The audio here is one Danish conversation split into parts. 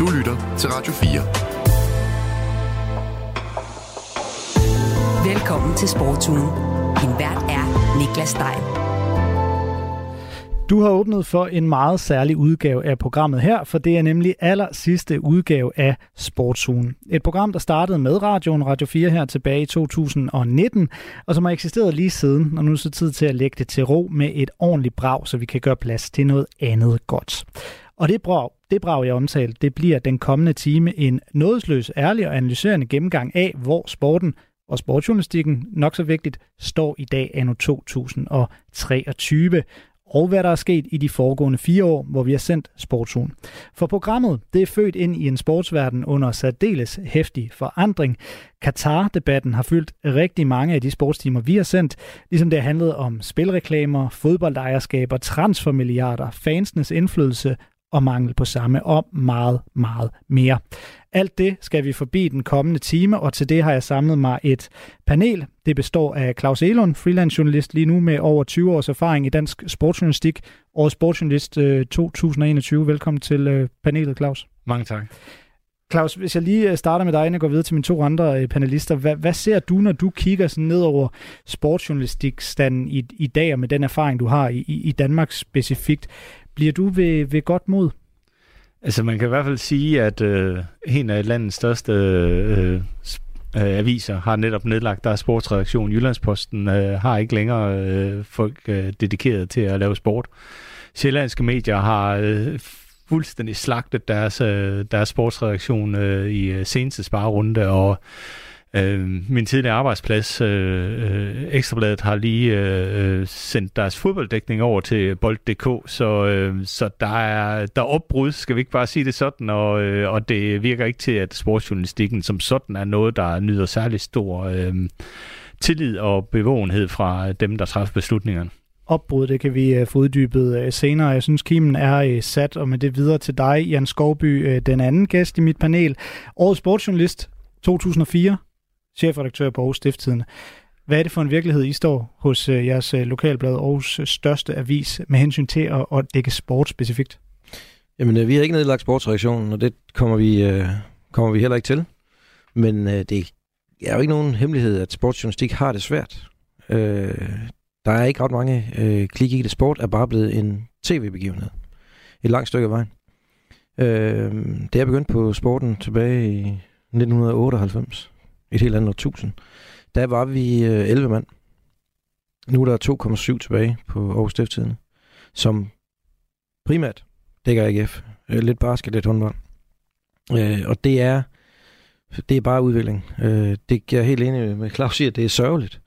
Du lytter til Radio 4. Velkommen til Sportsugen. Din vært er Nicklas Degn. Du har åbnet for en meget særlig udgave af programmet her, for det er nemlig aller sidste udgave af Sportsugen. Et program, der startede med radioen, Radio 4 her tilbage i 2019, og som har eksisteret lige siden, og nu er så tid til at lægge det til ro med et ordentligt brag, så vi kan gøre plads til noget andet godt. Og det brag, jeg omtalte, det bliver den kommende time en nådesløs, ærlig og analyserende gennemgang af, hvor sporten og sportsjournalistikken, nok så vigtigt, står i dag anno 2023. Og hvad der er sket i de foregående 4 år, hvor vi har sendt Sportsugen. For programmet, det er født ind i en sportsverden under særdeles heftig forandring. Qatar-debatten har fyldt rigtig mange af de sportstimer, vi har sendt, ligesom det handlede om spilreklamer, fodboldejerskaber, transfermilliarder, fansenes indflydelse og mangel på samme og meget, meget mere. Alt det skal vi forbi den kommende time, og til det har jeg samlet mig et panel. Det består af Klaus Egelund, freelancejournalist lige nu med over 20 års erfaring i dansk sportsjournalistik, og sportsjournalist 2021. Velkommen til panelet, Klaus. Mange tak. Klaus, hvis jeg lige starter med dig, inden jeg går videre til mine 2 andre panelister. Hvad ser du, når du kigger sådan ned over sportsjournalistikstanden i dag, og med den erfaring, du har i Danmark specifikt? Bliver du ved godt mod? Altså, man kan i hvert fald sige, at en af landets største aviser har netop nedlagt deres sportsredaktion. Jyllandsposten har ikke længere folk dedikeret til at lave sport. Sjællandske medier har fuldstændig slagtet deres sportsredaktion i seneste sparerunde, og min tidligere arbejdsplads, Ekstrabladet, har lige sendt deres fodbolddækning over til bold.dk, så der er opbrud, skal vi ikke bare sige det sådan, og det virker ikke til, at sportsjournalistikken som sådan er noget, der nyder særlig stor tillid og bevågenhed fra dem, der træffer beslutningerne. Opbrud, det kan vi få uddybet senere. Jeg synes, kimen er sat, og med det videre til dig, Jan Skovby, den anden gæst i mit panel. Årets sportsjournalist 2004. Chefredaktør på Aarhus Stiftstidende. Hvad er det for en virkelighed, I står hos jeres lokalblad, Aarhus største avis, med hensyn til at dække sport specifikt? Jamen, vi har ikke nedlagt sportsredaktionen, og det kommer vi heller ikke til. Men det er jo ikke nogen hemmelighed, at sportsjournalistik har det svært. Der er ikke ret mange klik i det. Sport er bare blevet en tv-begivenhed. Et langt stykke af vejen. Det er begyndt på sporten tilbage i 1998. Et helt andet årtusind. Der var vi 11 mand. Nu er der 2,7 tilbage på Aarhus Stiftstidende, som primært dækker AGF. Lidt basket, lidt håndbold. Og det er bare udvikling. Det er jeg helt enig med Klaus siger, at det er sørgeligt.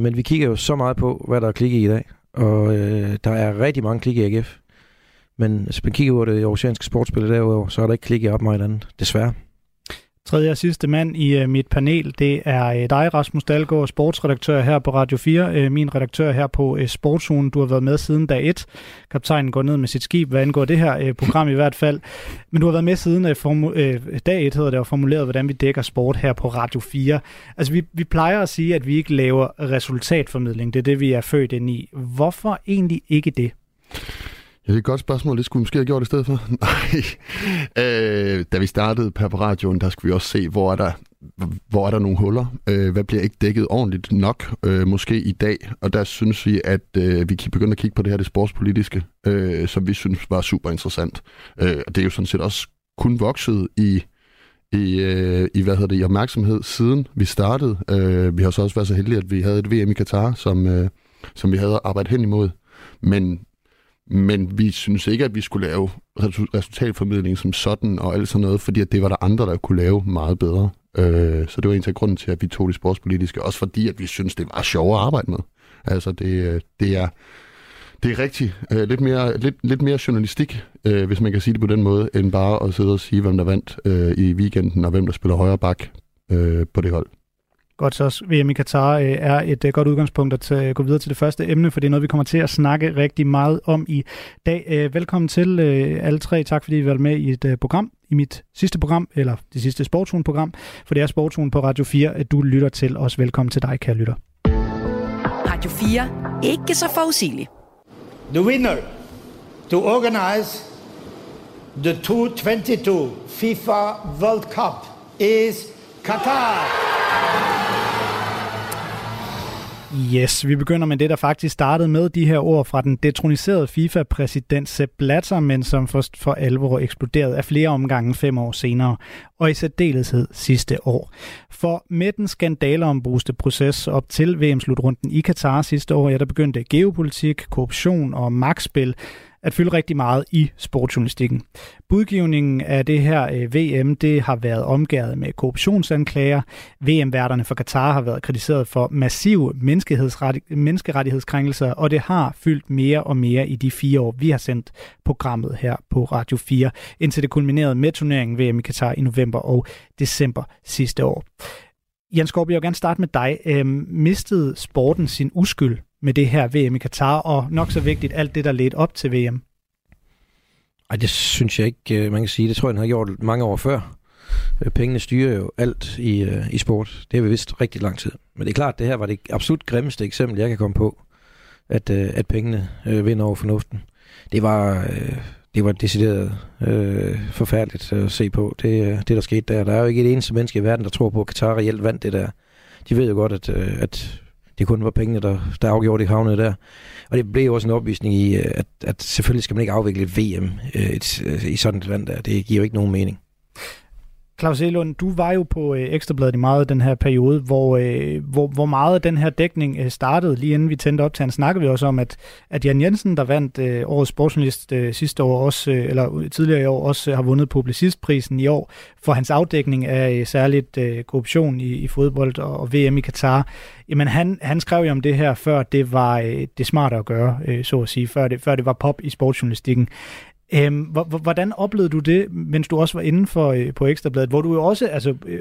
Men vi kigger jo så meget på, hvad der er klik i dag. Og der er rigtig mange klik i AGF. Men hvis man kigger over det oceanske sportsspil derudover, så er der ikke klik i op meget andet. Desværre. Tredje og sidste mand i mit panel, det er dig, Rasmus Dalgaard, sportsredaktør her på Radio 4, min redaktør her på Sportsugen. Du har været med siden dag 1. Kaptajnen går ned med sit skib, hvad angår det her program i hvert fald. Men du har været med siden dag 1, hedder det, og formuleret, hvordan vi dækker sport her på Radio 4. Altså, vi plejer at sige, at vi ikke laver resultatformidling. Det er det, vi er født ind i. Hvorfor egentlig ikke det? Ja, det er et godt spørgsmål. Det skulle vi måske have gjort i stedet for. Nej. Da vi startede på radioen, der skulle vi også se, hvor er der nogle huller. Hvad bliver ikke dækket ordentligt nok, måske i dag? Og der synes vi, at vi begynder at kigge på det her, det sportspolitiske, som vi synes var super interessant. Og det er jo sådan set også kun vokset i opmærksomhed, siden vi startede. Vi har så også været så heldige, at vi havde et VM i Qatar, som vi havde arbejdet hen imod. Men vi synes ikke, at vi skulle lave resultatformidling som sådan og alt sådan noget, fordi at det var der andre, der kunne lave meget bedre. Så det var en af grunden til, at vi tog det sportspolitiske, også fordi at vi synes, det var sjovere at arbejde med. Altså, det er rigtigt. Lidt mere journalistik, hvis man kan sige det på den måde, end bare at sidde og sige, hvem der vandt i weekenden, og hvem der spiller højre bak på det hold. Godt, så VM i Qatar er et godt udgangspunkt at gå videre til det første emne, for det er noget, vi kommer til at snakke rigtig meget om i dag. Velkommen til alle tre. Tak fordi I var med i et program, i mit sidste program, eller det sidste Sportsugen-program, for det er Sportsugen på Radio 4, at du lytter til os. Velkommen til dig, kære lytter. Radio 4. Ikke så forudsigeligt. The winner to organize The 2022 FIFA World Cup is Qatar. Yes, vi begynder med det, der faktisk startede med de her ord fra den detroniserede FIFA-præsident Sepp Blatter, men som for alvor eksploderede af flere omgange 5 år senere, og i særdeleshed sidste år. For med den skandaleombruste proces op til VM-slutrunden i Qatar sidste år, der begyndte geopolitik, korruption og magtspil at fylde rigtig meget i sportsjournalistikken. Budgivningen af det her VM, det har været omgærdet med korruptionsanklager. VM-værterne for Qatar har været kritiseret for massive menneskerettighedskrænkelser, og det har fyldt mere og mere i de 4 år, vi har sendt programmet her på Radio 4, indtil det kulminerede med turneringen VM i Qatar i november og december sidste år. Jan Skovby, jeg vil gerne starte med dig. Mistede sporten sin uskyld med det her VM i Qatar, og nok så vigtigt, alt det, der ledte op til VM? Ej, det synes jeg ikke, man kan sige. Det tror jeg, den har gjort mange år før. Pengene styrer jo alt i sport. Det har vi vidst rigtig lang tid. Men det er klart, det her var det absolut grimmeste eksempel, jeg kan komme på, at pengene vinder over fornuften. Det var decideret forfærdeligt at se på, det der skete der. Der er jo ikke et eneste menneske i verden, der tror på, at Qatar reelt vandt det der. De ved jo godt, at det kun var pengene, der afgjorde det havnede der. Og det blev også en opvisning i, at selvfølgelig skal man ikke afvikle VM i sådan et land der. Det giver jo ikke nogen mening. Klaus Egelund, du var jo på Ekstrabladet i meget den her periode, hvor meget den her dækning startede. Lige inden vi tændte op til han, snakkede vi også om, at Jan Jensen, der vandt årets sportsjournalist sidste år, også, eller tidligere i år, også har vundet publicistprisen i år for hans afdækning af særligt korruption i fodbold og VM i Qatar. Jamen han skrev jo om det her, før det var det smarte at gøre, så at sige, før det var pop i sportsjournalistikken. Hvordan oplevede du det, mens du også var inde på Ekstrabladet, hvor du jo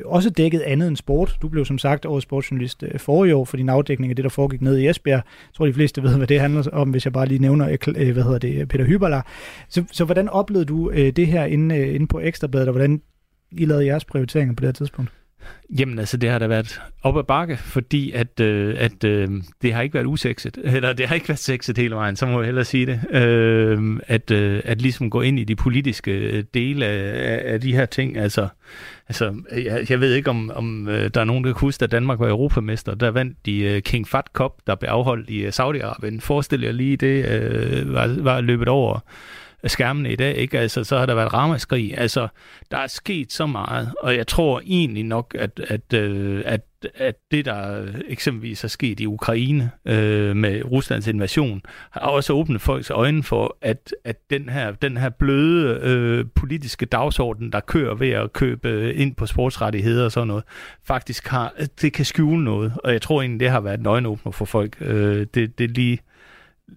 også dækkede andet end sport? Du blev som sagt årets sportsjournalist forrige år for din afdækning af det, der foregik nede i Esbjerg. Jeg tror, de fleste ved, hvad det handler om, hvis jeg bare lige nævner Peter Hyberler. Så hvordan oplevede du det her inde på Ekstrabladet, og hvordan I lavede jeres prioriteringer på det her tidspunkt? Jamen altså, det har da været op ad bakke, fordi at det har ikke været usexet, eller det har ikke været sexet hele vejen, så må jeg hellere sige det, at ligesom gå ind i de politiske dele af de her ting, altså jeg ved ikke, om der er nogen, der kan huske, at Danmark var europamester, der vandt de King Fahd Cup, der blev afholdt i Saudi-Arabien. Forestil jer lige, det var løbet over skærmene i dag, ikke? Altså, så har der været ramaskrig. Altså, der er sket så meget, og jeg tror egentlig nok, at det, der eksempelvis er sket i Ukraine med Ruslands invasion, har også åbnet folks øjne for, at den her bløde politiske dagsorden, der kører ved at købe ind på sportsrettigheder og sådan noget, faktisk det kan skjule noget, og jeg tror egentlig, det har været en øjenåbner for folk. Det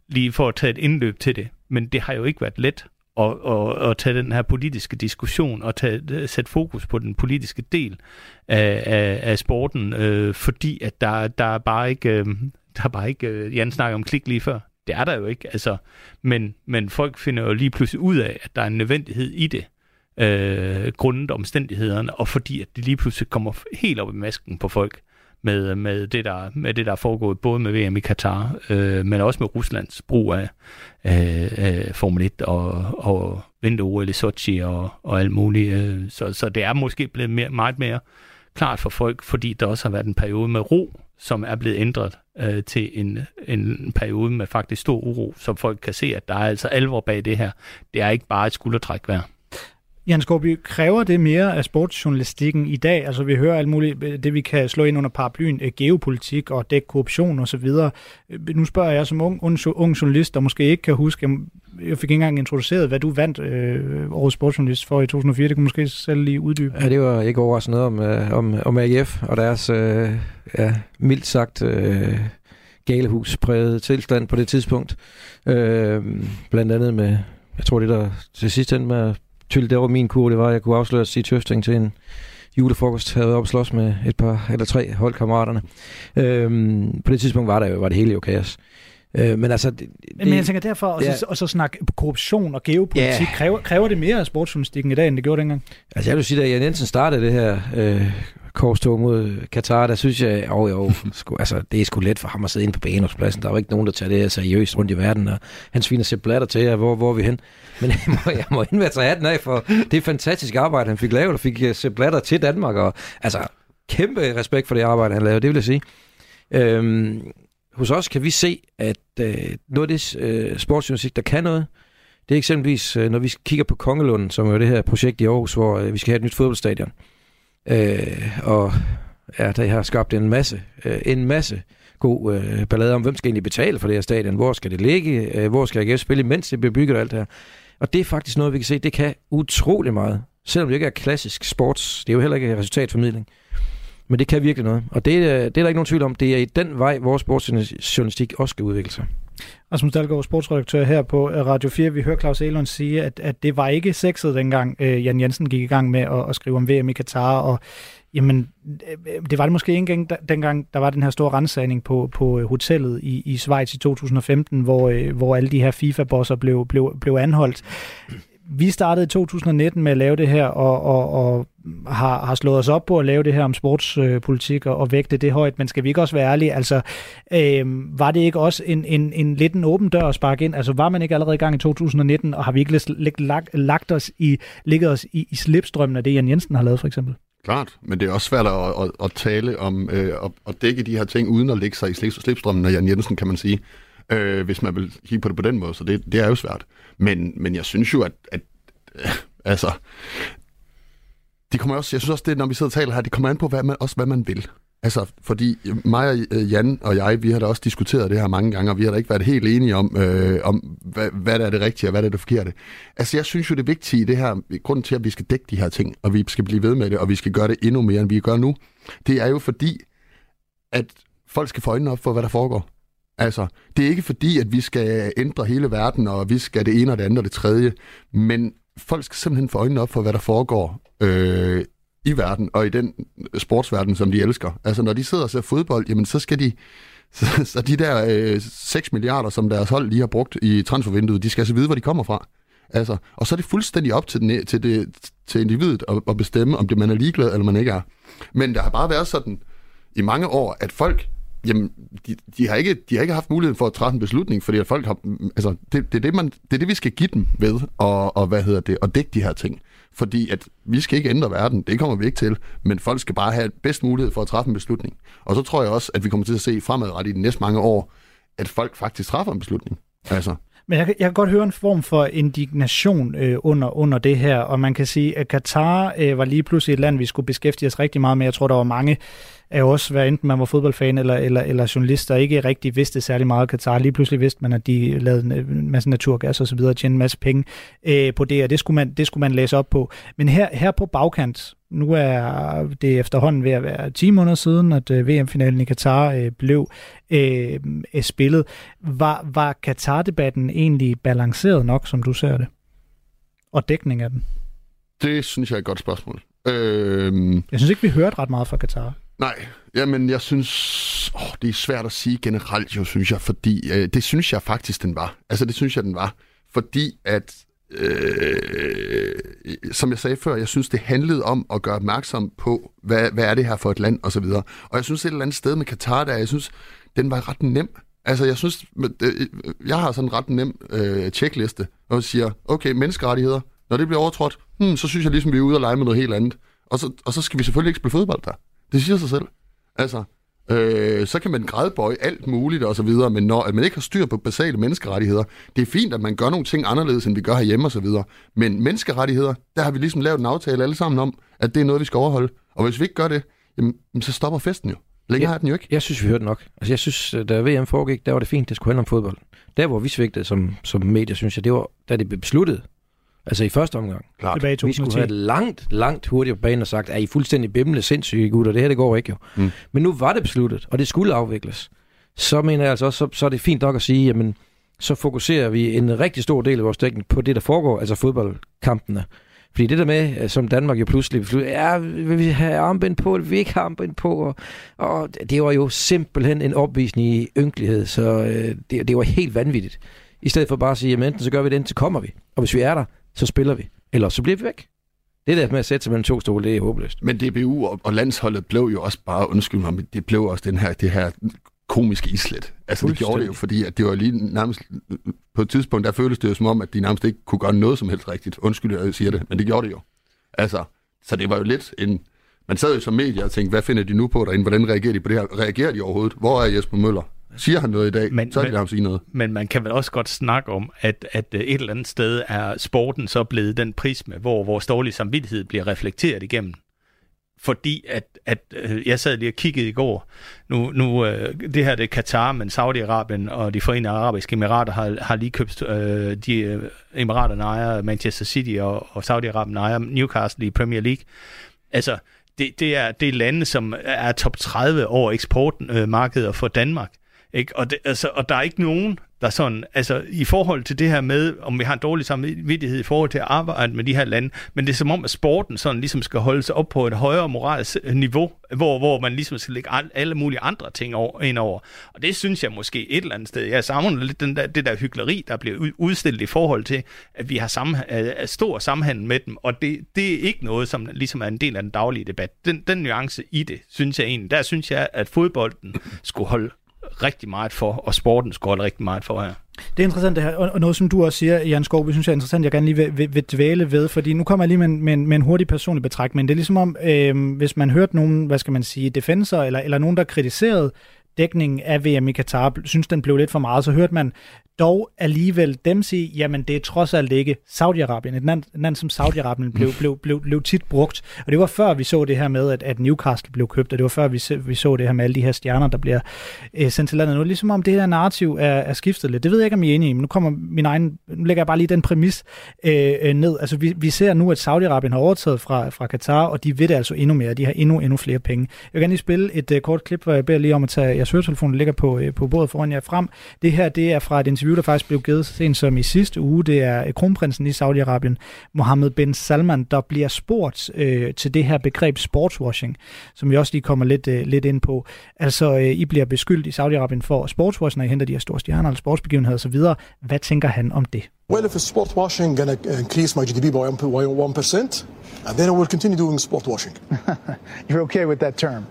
lige for at tage et indløb til det. Men det har jo ikke været let at tage den her politiske diskussion og sætte fokus på den politiske del af sporten, fordi at der er bare ikke Jan snakker om klik lige før. Det er der jo ikke. Altså, men folk finder jo lige pludselig ud af, at der er en nødvendighed i det, grundet omstændighederne, og fordi at det lige pludselig kommer helt op i masken på folk med det, der er foregået både med VM i Qatar, men også med Ruslands brug af Formel 1 og vinter-OL i Sochi og alt muligt. Så det er måske blevet meget mere klart for folk, fordi der også har været en periode med ro, som er blevet ændret til en periode med faktisk stor uro, så folk kan se, at der er altså alvor bag det her. Det er ikke bare et skuldertræk værd. Jan Skovby, kræver det mere af sportsjournalistikken i dag? Altså, vi hører alt muligt, det vi kan slå ind under paraplyen, geopolitik og dække korruption osv. Nu spørger jeg som ung journalist, der måske ikke kan huske, jeg fik ikke engang introduceret, hvad du vandt årets sportsjournalist for i 2004. Det kunne måske selv lige uddybe. Ja, det var ikke overraskende noget om AGF og deres, mildt sagt, galehus præget tilstand på det tidspunkt. Blandt andet med, jeg tror det der til sidst endte med, det var min kur, det var, at jeg kunne afsløre at sige Tøfting til en julefrokost, havde op slås med et par eller 3 holdkammeraterne. På det tidspunkt var det hele jo kaos. Men altså... Men jeg tænker derfor, og så snakke korruption og geopolitik, kræver det mere af sportsjournalistikken i dag, end det gjorde dengang? Altså jeg vil sige, at Jan Jensen startede det her korstog mod Qatar, der synes jeg, det er sgu let for ham at sidde inde på Banehospladsen. Der er jo ikke nogen, der tager det her seriøst rundt i verden, og han sviner Sepp Blatter til jer, hvor er vi hen? Men jeg må indvære sig hatten af, for det fantastiske arbejde, han fik lavet, og fik Sepp Blatter til Danmark, og altså kæmpe respekt for det arbejde, han lavede, det vil jeg sige. Hos os kan vi se, at noget af det sportsjournalistik, der kan noget, det er eksempelvis, når vi kigger på Kongelunden, som er det her projekt i Aarhus, hvor vi skal have et nyt fodboldstadion. Der har skabt en masse god ballade om, hvem skal egentlig betale for det her stadion, hvor skal det ligge, hvor skal AGF spille, mens det bliver bygget og alt det her. Og det er faktisk noget, vi kan se, det kan utrolig meget, selvom det ikke er klassisk sports, det er jo heller ikke resultatformidling. Men det kan virkelig noget, og det er der ikke nogen tvivl om. Det er i den vej, vores sportsjournalistik også skal udvikle sig. Rasmus Dalgaard, sportsredaktør her på Radio 4. Vi hører Klaus Egelund sige, at det var ikke sexet dengang Jan Jensen gik i gang med at skrive om VM i Qatar. Og jamen, det var det måske ikke engang dengang, der var den her store ransagning på hotellet i Schweiz i 2015, hvor alle de her FIFA-bosser blev anholdt. Vi startede i 2019 med at lave det her, og har slået os op på at lave det her om sportspolitik og vægte det højt, men skal vi ikke også være ærlige? Altså, var det ikke også en lidt en åben dør at sparke ind? Altså, var man ikke allerede i gang i 2019, og har vi ikke ligget os i slipstrømmen af det, Jan Jensen har lavet, for eksempel? Klart, men det er også svært at tale om at dække de her ting, uden at lægge sig i slipstrømmen af Jan Jensen, kan man sige. Hvis man vil kigge på det på den måde, så det er jo svært. Men jeg synes jo, at det kommer også, jeg synes også det, når vi sidder og taler her, det kommer an på, hvad man vil. Altså, fordi mig og Jan og jeg, vi har da også diskuteret det her mange gange, og vi har da ikke været helt enige om hvad der er det rigtige, og hvad der er det forkerte. Altså, jeg synes jo, det vigtige i det her, grunden til, at vi skal dække de her ting, og vi skal blive ved med det, og vi skal gøre det endnu mere, end vi gør nu, det er jo fordi, at folk skal få øjnene op for, hvad der foregår. Altså, det er ikke fordi, at vi skal ændre hele verden, og vi skal det ene og det andet og det tredje, men folk skal simpelthen få øjnene op for, hvad der foregår i verden, og i den sportsverden, som de elsker. Altså, når de sidder og ser fodbold, jamen, så skal de... Så de der 6 milliarder, som deres hold lige har brugt i transfervinduet, de skal altså vide, hvor de kommer fra. Altså, og så er det fuldstændig op til individet at bestemme, om det man er ligeglad, eller man ikke er. Men der har bare været sådan i mange år, at folk... Jamen, de har ikke haft muligheden for at træffe en beslutning, fordi at folk har... Altså, det er det, vi skal give dem ved, og dække de her ting. Fordi at vi skal ikke ændre verden, det kommer vi ikke til, men folk skal bare have bedst mulighed for at træffe en beslutning. Og så tror jeg også, at vi kommer til at se fremadrettet i de næste mange år, at folk faktisk træffer en beslutning. Altså... Men jeg kan godt høre en form for indignation under det her, og man kan sige, at Qatar var lige pludselig et land, vi skulle beskæftige os rigtig meget med. Jeg tror, der var mange af os, hvad enten man var fodboldfan eller journalist, der ikke rigtig vidste særlig meget af Qatar. Lige pludselig vidste man, at de lavede en masse naturgas og så videre, og tjente en masse penge på det, og det skulle man læse op på. Men her på bagkant, nu er det efterhånden ved at være 10 måneder siden, at VM-finalen i Qatar blev spillet. Var Qatar-debatten egentlig balanceret nok, som du ser det? Og dækning af den? Det synes jeg er et godt spørgsmål. Jeg synes ikke, vi hørte ret meget fra Qatar. Nej, jamen jeg synes... det er svært at sige generelt, jo, synes jeg, fordi... det synes jeg faktisk, den var. Altså, det synes jeg, den var. Fordi at... som jeg sagde før, jeg synes, det handlede om at gøre opmærksom på, hvad er det her for et land, og så videre. Og jeg synes, et eller andet sted med Qatar, jeg synes, den var ret nem. Altså, jeg synes, jeg har sådan en ret nem checkliste, hvor jeg siger, okay, menneskerettigheder, når det bliver overtrådt, så synes jeg ligesom, vi er ude og lege med noget helt andet. Og så skal vi selvfølgelig ikke spille fodbold der. Det siger sig selv. Altså, så kan man grædbøje alt muligt og så videre, men når at man ikke har styr på basale menneskerettigheder, det er fint, at man gør nogle ting anderledes, end vi gør herhjemme og så videre. Men menneskerettigheder, der har vi ligesom lavet en aftale alle sammen om, at det er noget, vi skal overholde. Og hvis vi ikke gør det, jamen, så stopper festen jo. Længere har den jo ikke. Jeg synes, vi hørte nok. Altså, jeg synes, da VM foregik, der var det fint, det skulle handle om fodbold. Der, hvor vi svigtede som medier, synes jeg, det var, da det blev besluttet. Altså i første omgang. Klart. Vi skulle have langt hurtigere på banen og sagt, I fuldstændig bimlende sindssyge gutter, det her det går ikke jo. Mm. Men nu var det besluttet, og det skulle afvikles. Så mener jeg altså også, så er det fint nok at sige, jamen så fokuserer vi en rigtig stor del af vores dækning på det, der foregår, altså fodboldkampene. Fordi det der med, som Danmark jo pludselig besluttede, vil vi have armbind på, vil vi ikke have armbind på, og det var jo simpelthen en opvisning i ynkelighed, så det var helt vanvittigt. I stedet for bare at sige, jamen enten så gør vi det, enten så kommer vi, og hvis vi er der, så spiller vi. Eller så bliver vi væk. Det der med at sætte sig mellem to stole, det er håbløst. Men DBU og landsholdet blev jo også bare, undskyld mig, det blev også det her komiske islet. Altså det gjorde det jo, fordi at det var lige nærmest på et tidspunkt, der føltes det jo som om, at de nærmest ikke kunne gøre noget som helst rigtigt. Undskyld, jeg siger det, men det gjorde det jo. Altså, så det var jo lidt en... Man sad jo som medier og tænkte, hvad finder de nu på derinde? Hvordan reagerer de på det her? Reagerer de overhovedet? Hvor er Jesper Møller? Siger han noget i dag, men, så er det ham sige noget. Men man kan vel også godt snakke om, at et eller andet sted er sporten så blevet den prisme, hvor vores dårlige samvittighed bliver reflekteret igennem. Fordi at jeg sad lige og kiggede i går, nu det her det er Qatar, men Saudi-Arabien og de Forenede Arabiske Emirater har lige købt, de Emiraterne ejer Manchester City, og Saudi-Arabien ejer Newcastle i Premier League. Altså, det er lande, som er top 30 over eksportmarkeder for Danmark. Ikke? Og der er ikke nogen, der sådan, altså i forhold til det her med, om vi har en dårlig samvittighed i forhold til at arbejde med de her lande, men det er som om, at sporten sådan ligesom skal holde sig op på et højere moralsk niveau, hvor man ligesom skal lægge alle mulige andre ting indover. Og det synes jeg måske et eller andet sted. Jeg savner lidt det der hykleri, der bliver udstillet i forhold til, at vi har stor samhandel med dem, og det er ikke noget, som ligesom er en del af den daglige debat. Den nuance i det, synes jeg egentlig. Der synes jeg, at fodbolden skulle holde rigtig meget for, og sporten skåler rigtig meget for her. Det er interessant det her, og noget som du også siger, Jan Skovby, synes jeg er interessant, jeg gerne lige vil dvæle ved, fordi nu kommer jeg lige med en hurtig personlig betragtning, men det er ligesom om, hvis man hørte nogen, hvad skal man sige, defensorer, eller nogen, der kritiserede dækningen af VM i Qatar, synes den blev lidt for meget, så hørte man dog alligevel dem sige, jamen det er trods alt ikke Saudi-Arabien. Et land som Saudi-Arabien blev tit brugt. Og det var før vi så det her med, at Newcastle blev købt, og det var før vi så det her med alle de her stjerner, der bliver sendt til landet. Nu ligesom om det her narrativ er skiftet lidt. Det ved jeg ikke, om I er enige i, men nu lægger jeg bare lige den præmis ned. Altså vi ser nu, at Saudi-Arabien har overtaget fra Qatar, og de ved det altså endnu mere. De har endnu flere penge. Jeg vil gerne lige spille et kort klip, hvor jeg beder lige om at tage jeres høretelefoner, ligger på bordet foran jer frem. Det her, det er fra et interview, der faktisk blev givet så sent som i sidste uge. Det er kronprinsen i Saudi-Arabien, Mohammed bin Salman, der bliver spurgt til det her begreb sportswashing, som vi også lige kommer lidt ind på. Altså, I bliver beskyldt i Saudi-Arabien for sportswashing, når I henter de her store stjerner, eller sportsbegivenheder osv. Hvad tænker han om det? Well, if it's sportswashing, gonna increase my GDP by 1%, and then I will continue doing sportswashing. You're okay with that term?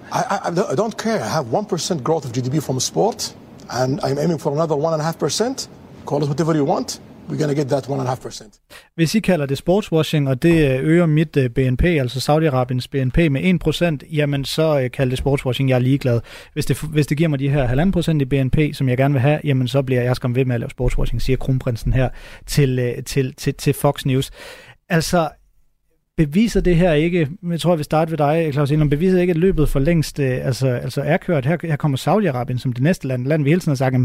I don't care. I have 1% growth of GDP from sport, and I'm aiming for another 1.5%. Call it whatever you want. We're gonna get that 1.5%. Hvis I kalder det sportswashing, og det øger mit BNP, altså Saudi-Arabiens BNP med 1%, jamen så kalder det sportswashing, jeg er ligeglad. Hvis det giver mig de her 1,5% i BNP, som jeg gerne vil have, jamen så bliver jeg skam ved med at lave sportswashing, siger kronprinsen her til Fox News. Altså, beviser det her ikke, jeg tror, jeg vil starte ved dig, Klaus Egelund, beviser ikke, at løbet for længst altså er kørt? Her kommer Saudi-Arabien som det næste land, vi hele tiden har sagt,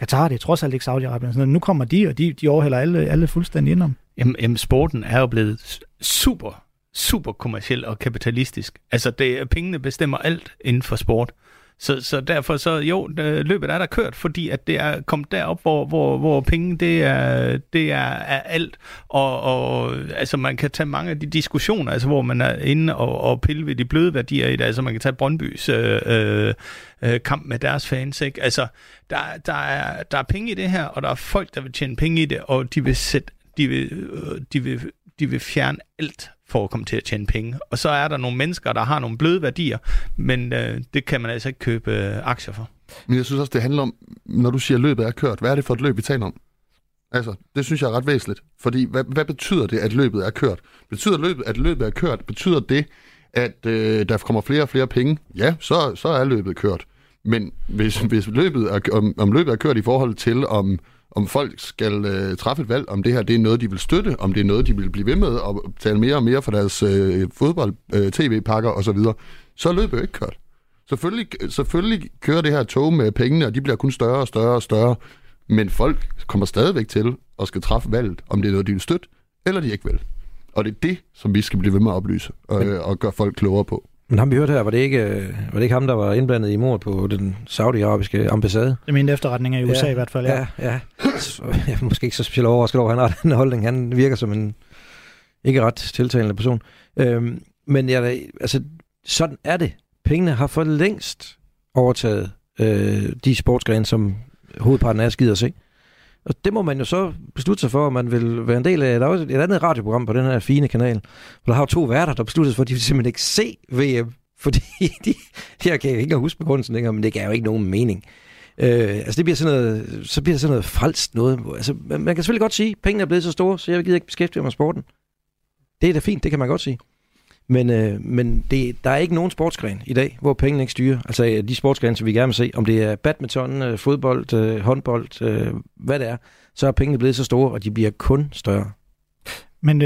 Qatar, det er trods alt ikke Saudi-Arabien. Sådan, nu kommer de, og de overhælder alle fuldstændig indenom. Jamen, sporten er jo blevet super kommerciel og kapitalistisk. Altså, pengene bestemmer alt inden for sport. Så derfor, løbet er der kørt, fordi at det er kommet derop, hvor penge, det er alt. Og altså, man kan tage mange af de diskussioner, altså, hvor man er inde og pille ved de bløde værdier i det. Altså, man kan tage Brøndbys kamp med deres fans, ikke? Altså, der er penge i det her, og der er folk, der vil tjene penge i det, og de vil fjerne alt for at komme til at tjene penge. Og så er der nogle mennesker, der har nogle bløde værdier, men det kan man altså ikke købe aktier for. Men jeg synes også, det handler om, når du siger, løbet er kørt, hvad er det for et løb, vi taler om? Altså, det synes jeg er ret væsentligt. Fordi, hvad betyder det, at løbet er kørt? Betyder løbet, at løbet er kørt? Betyder det, at der kommer flere og flere penge? Ja, så er løbet kørt. Men hvis løbet er, om løbet er kørt i forhold til, om folk skal træffe et valg, om det her det er noget, de vil støtte, om det er noget, de vil blive ved med og tale mere og mere for deres fodbold-tv-pakker osv., så er løbet ikke kørt. Selvfølgelig kører det her tog med pengene, og de bliver kun større og større og større, men folk kommer stadigvæk til at skal træffe valget, om det er noget, de vil støtte, eller de ikke vil. Og det er det, som vi skal blive ved med at oplyse og gøre folk klogere på. Men ham vi hørte her, var det ikke ham, der var indblandet i mordet på den saudiarabiske ambassade? Det mente efterretninger i USA i hvert fald, ja. Ja. Så, jeg er måske ikke så specielt overrasket over, han har den holdning. Han virker som en ikke ret tiltalende person. Men altså, sådan er det. Pengene har for længst overtaget de sportsgrene, som hovedparten af os gider at se. Og det må man jo så beslutte sig for, om man vil være en del af. Der er et andet radioprogram på den her fine kanal, hvor der har to værter, der besluttede sig for, at de vil simpelthen ikke se VM, fordi de kan jo ikke huske begrundelsen længere, men det gav jo ikke nogen mening. Altså det bliver sådan noget, så bliver det sådan noget frelst noget. Altså man kan selvfølgelig godt sige, at pengene er blevet så store, så jeg gider ikke beskæftige mig med sporten. Det er da fint, det kan man godt sige. Men der er ikke nogen sportsgren i dag, hvor pengene ikke styrer. Altså de sportsgrene, som vi gerne vil se, om det er badminton, fodbold, håndbold, hvad det er, så er pengene blevet så store, og de bliver kun større. Men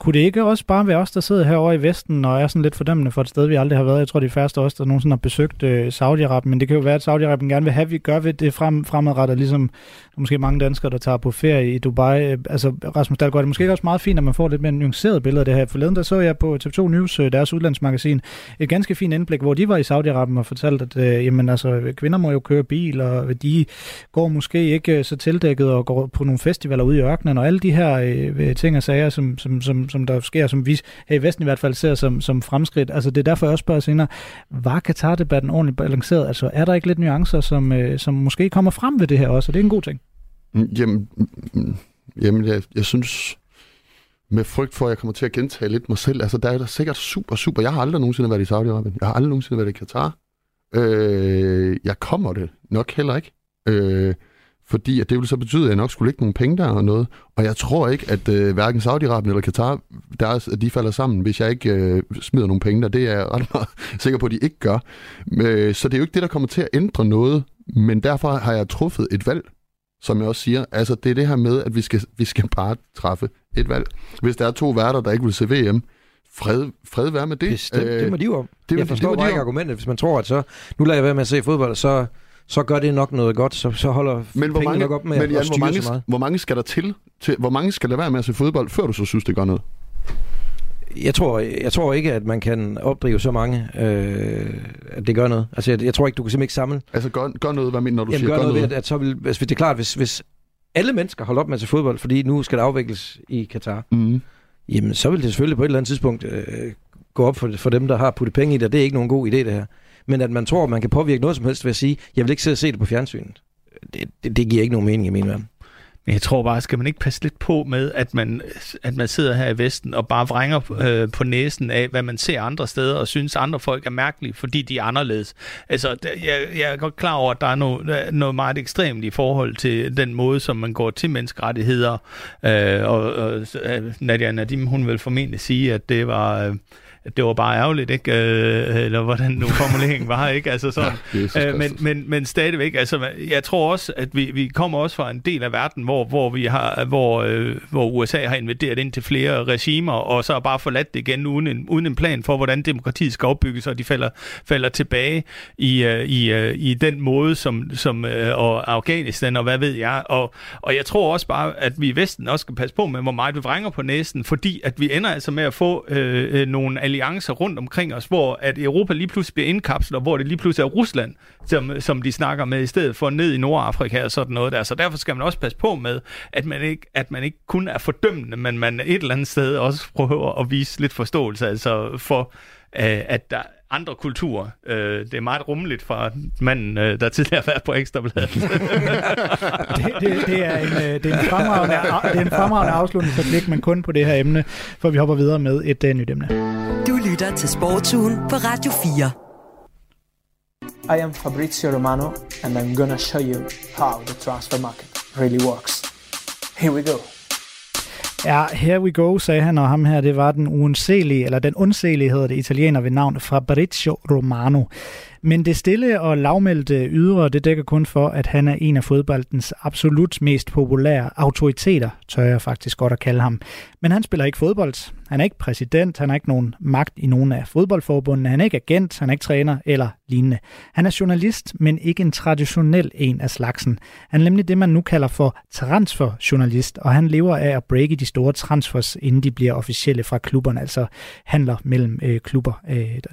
kunne det ikke også bare være os, der sidder herovre i Vesten og er sådan lidt fordømmende for et sted, vi aldrig har været? Jeg tror, de færreste også, der nogensinde har besøgt Saudi-Arabien, men det kan jo være, at Saudi-Arabien gerne vil have, vi gør ved det fremadrettet, ligesom måske mange danskere, der tager på ferie i Dubai. Altså, Rasmus Dalgaard, det er måske også meget fint, at man får lidt mere nuanceret billede af det her. Forleden der så jeg på TV2 News, deres udlandsmagasin, et ganske fint indblik, hvor de var i Saudi-Arabien og fortalte, at jamen, altså, kvinder må jo køre bil, og de går måske ikke så tildækket og går på nogle festivaler ude i ørkenen, og alle de her ting og sager, som der sker, som vi her i Vesten i hvert fald ser som fremskridt. Altså det er derfor, jeg også spørger senere, var Qatar-debatten ordentligt balanceret? Altså er der ikke lidt nuancer, som måske kommer frem ved det her også? Og det er en god ting. Jamen jeg synes, med frygt for, at jeg kommer til at gentage lidt mig selv, altså der er der sikkert super. Jeg har aldrig nogensinde været i Saudi-Arabien. Jeg har aldrig nogensinde været i Qatar. Jeg kommer det nok heller ikke. Fordi at det ville så betyde, at jeg nok skulle lægge nogle penge der og noget. Og jeg tror ikke, at hverken Saudi-Arabien eller Qatar, de falder sammen, hvis jeg ikke smider nogle penge der. Det er jeg ret meget sikker på, at de ikke gør. Så det er jo ikke det, der kommer til at ændre noget. Men derfor har jeg truffet et valg, som jeg også siger. Altså det er det her med, at vi skal bare træffe et valg. Hvis der er to værter, der ikke vil se VM, fred være med det. Bestemt, det må de jo om. Jeg forstår bare ikke argumentet, hvis man tror, at så nu lader jeg være med at se fodbold, så gør det nok noget godt, så holder pengene nok op med at styre så meget. Hvor mange skal der til? Hvor mange skal der være med at se fodbold, før du så synes, det gør noget? Jeg tror ikke, at man kan opdrive så mange, at det gør noget. Altså, jeg tror ikke, du kan simpelthen ikke samle. Altså, gør noget, hvad mener du siger? Gør noget ved, at så vil... Altså, det er klart, hvis alle mennesker holder op med at se fodbold, fordi nu skal det afvikles i Qatar, jamen, så vil det selvfølgelig på et eller andet tidspunkt gå op for dem, der har puttet penge i det. Det er ikke nogen god idé, det her. Men at man tror, at man kan påvirke noget som helst ved at sige, jeg vil ikke sidde og se det på fjernsynet. Det giver ikke nogen mening i min verden. Men jeg tror bare, skal man ikke passe lidt på med, at man sidder her i Vesten og bare vrænger på næsen af, hvad man ser andre steder, og synes, andre folk er mærkelige, fordi de er anderledes. Altså, jeg er godt klar over, at der er noget meget ekstremt i forhold til den måde, som man går til menneskerettigheder. Og Nadia Nadim, hun vil formentlig sige, at det var... det var bare ærgerligt, ikke? Eller hvordan nu formuleringen var, ikke? Altså sådan. Ja, men stadigvæk, altså, jeg tror også, at vi kommer også fra en del af verden, hvor USA har invaderet ind til flere regimer, og så har bare forladt det igen, uden en plan for, hvordan demokratiet skal opbygges, og de falder tilbage i den måde, og Afghanistan, og hvad ved jeg. Og jeg tror også bare, at vi i Vesten også skal passe på med, hvor meget vi vrænger på næsen, fordi at vi ender altså med at få nogle alliancer rundt omkring os, hvor at Europa lige pludselig bliver indkapslet, og hvor det lige pludselig er Rusland, som de snakker med i stedet for ned i Nordafrika og sådan noget der. Så derfor skal man også passe på med, at man ikke kun er fordømmende, men man et eller andet sted også prøver at vise lidt forståelse altså for, at der andre kulturer. Det er meget rummeligt fra manden, der tidligere har været på Ekstrabladet. det er en fremragende afslutning for blik, men kun på det her emne, for vi hopper videre med et nyt emne. Du lytter til Sportsugen på Radio 4. I am Fabrizio Romano, and I'm gonna show you how the transfer market really works. Here we go. Ja, here we go, sagde han, og ham her, det var den undselige, hedder det, italiener ved navn Fabrizio Romano. Men det stille og lavmælte ydre, det dækker kun for, at han er en af fodboldens absolut mest populære autoriteter, tør jeg faktisk godt at kalde ham. Men han spiller ikke fodbold. Han er ikke præsident, han har ikke nogen magt i nogen af fodboldforbundene, han er ikke agent, han er ikke træner eller lignende. Han er journalist, men ikke en traditionel en af slagsen. Han er nemlig det, man nu kalder for transferjournalist, og han lever af at breake de store transfers, inden de bliver officielle fra klubberne, altså handler mellem klubber.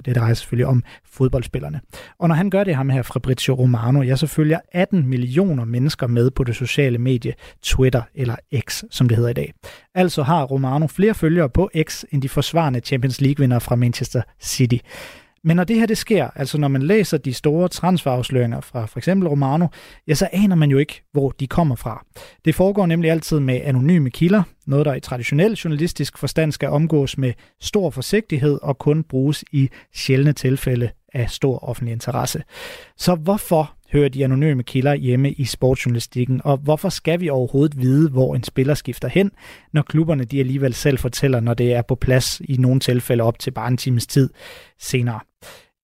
Det drejer selvfølgelig om fodboldspillerne. Og når han gør det, ham her Fabrizio Romano, jeg så følger 18 millioner mennesker med på det sociale medie Twitter, eller X, som det hedder i dag. Altså har Romano flere følgere på X, end de forsvarende Champions League-vindere fra Manchester City. Men når det her det sker, altså når man læser de store transferafsløringer fra for eksempel Romano, ja, så aner man jo ikke, hvor de kommer fra. Det foregår nemlig altid med anonyme kilder, noget der i traditionel journalistisk forstand skal omgås med stor forsigtighed og kun bruges i sjældne tilfælde af stor offentlig interesse. Så hvorfor hører de anonyme kilder hjemme i sportsjournalistikken, og hvorfor skal vi overhovedet vide, hvor en spiller skifter hen, når klubberne de alligevel selv fortælder, når det er på plads i nogle tilfælde op til bare en times tid senere?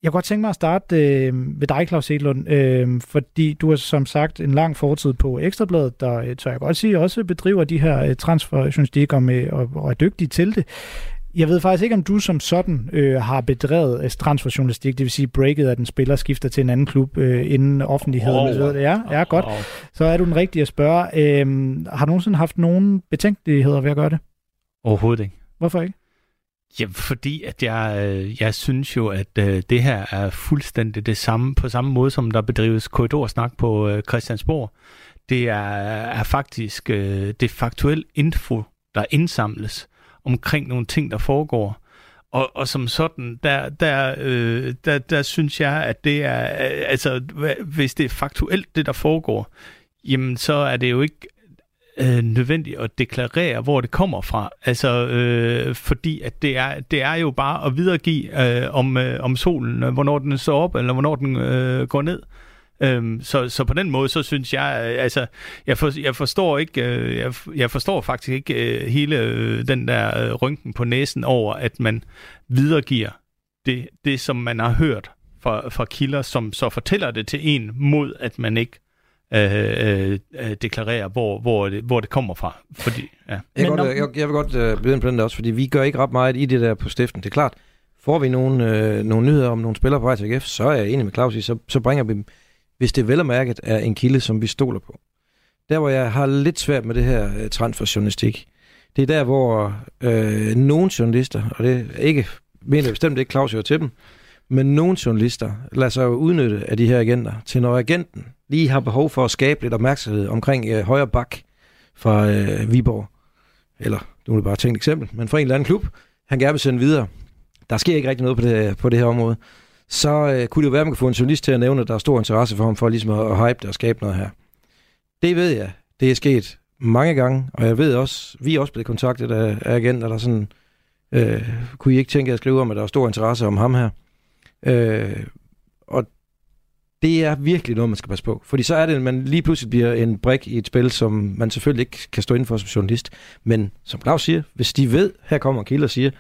Jeg kunne godt tænke mig at starte ved dig, Klaus Egelund, fordi du har som sagt en lang fortid på Ekstrabladet, der tør jeg godt sige også bedriver de her transferjournalistik og er dygtige til det. Jeg ved faktisk ikke, om du som sådan har bedrevet transferjournalistik, det vil sige breaket, at en spiller skifter til en anden klub inden offentligheden. Ja, godt. Så er du den rigtige at spørge. Har du nogensinde haft nogen betænkeligheder ved at gøre det? Overhovedet ikke. Hvorfor ikke? Ja, fordi at jeg synes jo, at det her er fuldstændig det samme, på samme måde som der bedrives korridorsnak på Christiansborg. Det er faktisk det faktuelle info, der indsamles omkring nogle ting, der foregår. Og som sådan, der synes jeg, at det er, altså hvis det er faktuelt det, der foregår, jamen så er det jo ikke nødvendigt at deklarere, hvor det kommer fra. Altså, fordi at det er jo bare at videregive om solen, hvornår den står op, eller hvornår den går ned. Så på den måde, så synes jeg, altså, jeg forstår faktisk ikke hele den der rynken på næsen over, at man videregiver det som man har hørt fra kilder, som så fortæller det til en, mod at man ikke deklarerer, hvor det kommer fra. Fordi, ja. Jeg vil godt byde ind på den der også, fordi vi gør ikke ret meget i det der på stiften. Det er klart, får vi nogle nyheder om nogle spillere på vej til AGF, så er jeg enig med Klaus i, så bringer vi dem, hvis det vel og mærket er en kilde, som vi stoler på. Der, hvor jeg har lidt svært med det her transferjournalistik, det er der, hvor nogle journalister, og det er ikke, mener jeg bestemt ikke, Claus hører til dem, men nogle journalister lader sig jo udnytte af de her agenter til, når agenten lige har behov for at skabe lidt opmærksomhed omkring højre bak fra Viborg, eller nu er det bare et tænkt eksempel, men fra en eller anden klub, han gerne vil sende videre. Der sker ikke rigtig noget på det her område. Så kunne det jo være, at man kunne få en journalist til at nævne, at der er stor interesse for ham, for ligesom at hype det og skabe noget her. Det ved jeg. Det er sket mange gange, og jeg ved også, vi er også blevet kontaktet af agenter, der sådan, kunne I ikke tænke at skrive om, at der er stor interesse om ham her? Og det er virkelig noget, man skal passe på. Fordi så er det, at man lige pludselig bliver en brik i et spil, som man selvfølgelig ikke kan stå inden for som journalist. Men som Claus siger, hvis de ved, her kommer en kilde og siger,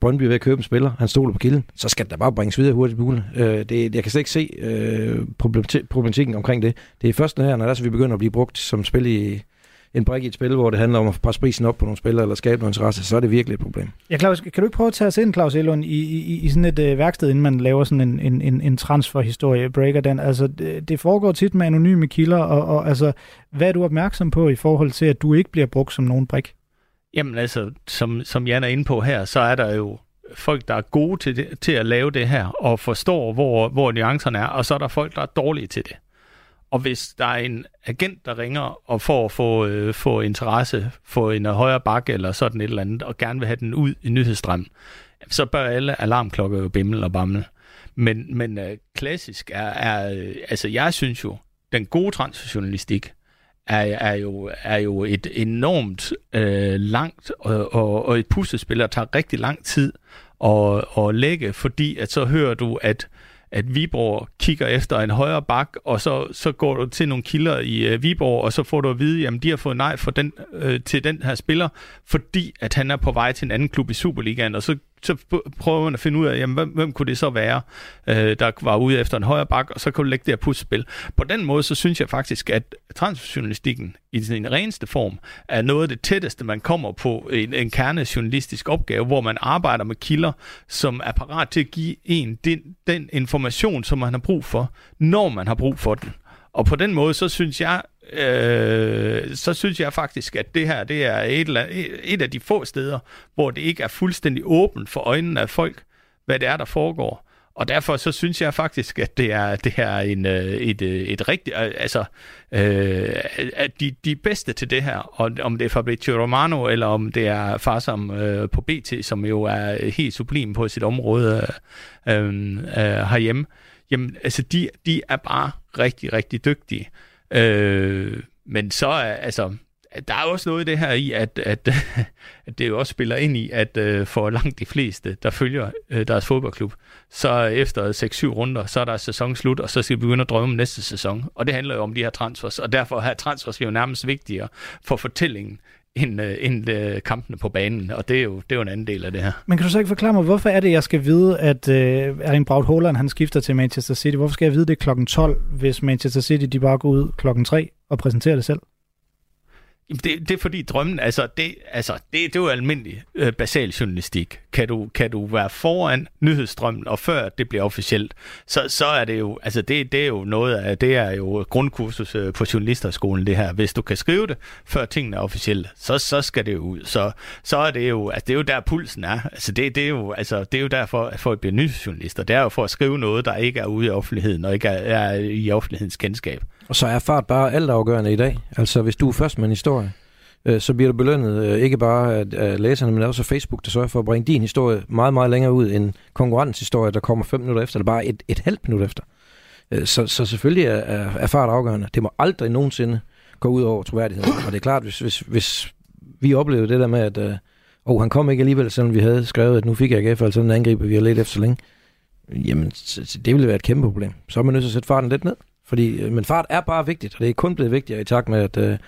Brøndby er ved at købe en spiller, han stoler på kilden, så skal det da bare bringes videre hurtigt på hulen. Jeg kan slet ikke se problematikken omkring det. Det er først her, når det er, så vi begynder at blive brugt som spil i en brik i et spil, hvor det handler om at presse prisen op på nogle spillere eller skabe nogle interesse, så er det virkelig et problem. Ja, Claus, kan du ikke prøve at tage os ind, Claus Egelund, i sådan et værksted, inden man laver sådan en transferhistorie, breaker den? Altså, det foregår tit med anonyme kilder, og altså, hvad er du opmærksom på i forhold til, at du ikke bliver brugt som nogen brik? Jamen altså, som Jan er inde på her, så er der jo folk, der er gode til at lave det her, og forstår, hvor nuancerne er, og så er der folk, der er dårlige til det. Og hvis der er en agent, der ringer og får interesse for en højere bakke eller sådan et eller andet, og gerne vil have den ud i nyhedsstrømmen, så bør alle alarmklokker jo bimle og bamle. Men klassisk er altså, jeg synes jo, den gode transferjournalistik, er jo et enormt langt og et puslespil, der tager rigtig lang tid at lægge, fordi at så hører du, at Viborg kigger efter en højere bak, og så går du til nogle kilder i Viborg, og så får du at vide, jamen de har fået nej for den, til den her spiller, fordi at han er på vej til en anden klub i Superligaen, og så prøver man at finde ud af, jamen, hvem kunne det så være, der var ude efter en højre bak, og så kunne du lægge det her puslespil. På den måde, så synes jeg faktisk, at transferjournalistikken i sin reneste form er noget af det tætteste, man kommer på en kernejournalistisk opgave, hvor man arbejder med kilder, som er parat til at give en den information, som man har brug for, når man har brug for den. Og på den måde, så synes jeg faktisk, at det her det er et af de få steder, hvor det ikke er fuldstændig åbent for øjnene af folk, hvad det er, der foregår. Og derfor så synes jeg faktisk, at det er et rigtigt, altså at de bedste til det her, og om det er Fabrizio Romano eller om det er Farsom på BT, som jo er helt sublim på sit område herhjemme. Jamen, altså de er bare rigtig, rigtig dygtige. Men så altså der er også noget i det her i, at det jo også spiller ind i, at for langt de fleste, der følger deres fodboldklub, så efter 6-7 runder, så er der sæson slut, og så skal vi begynde at drømme om næste sæson. Og det handler jo om de her transfers, og derfor er transfers jo nærmest vigtigere for fortællingen, end kampene på banen, og det er jo en anden del af det her. Men kan du så ikke forklare mig, hvorfor er det, jeg skal vide, at Erling Braut Haaland, han skifter til Manchester City? Hvorfor skal jeg vide det klokken 12, hvis Manchester City, de bare går ud klokken 3 og præsenterer det selv? Det er fordi drømmen, det er jo almindelig basal journalistik. Kan du være foran nyhedsstrømmen, og før det bliver officielt, så er det jo, altså det er jo noget af, det er jo grundkursus på journalisterskolen, det her. Hvis du kan skrive det, før tingene er officielle, så skal det jo ud. Så er det jo, altså det er jo der pulsen er. Altså det er jo derfor, at folk bliver nyhedsjournalister. Det er jo for at skrive noget, der ikke er ude i offentligheden, og ikke er i offentlighedens kendskab. Og så er fart bare altafgørende i dag. Altså hvis du er først med en historie, så bliver du belønnet ikke bare af læserne, men også af Facebook, der sørger for at bringe din historie meget, meget længere ud end konkurrenshistorie, der kommer 5 minutter efter, eller bare et halvt minut efter. Så selvfølgelig er fart afgørende. Det må aldrig nogensinde gå ud over troværdigheden. Og det er klart, hvis vi oplevede det der med, at han kom ikke alligevel, selvom vi havde skrevet, at nu fik AGF, altså den angriber, vi har ledt efter så længe, jamen det ville være et kæmpe problem. Så er man nødt til at sætte farten lidt ned. Men fart er bare vigtigt, og det er kun blevet vigtigere i takt med, at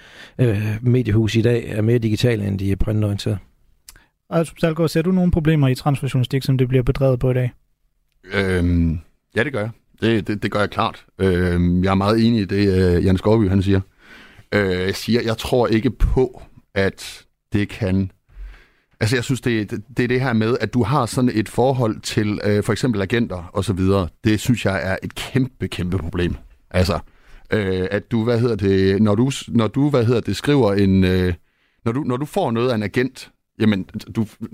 mediehus i dag er mere digitale, end de er printorienterede. Rasmus Dalgaard, ser du nogle problemer i transferjournalistik, som det bliver bedrevet på i dag? Ja, det gør jeg. Det gør jeg klart. Jeg er meget enig i det, Jan Skovby han siger. Jeg tror ikke på, at det kan... Altså, jeg synes, det er det her med, at du har sådan et forhold til for eksempel agenter og så videre. Det synes jeg er et kæmpe, kæmpe problem. Altså, at du, når du skriver en, når du får noget af en agent, jamen,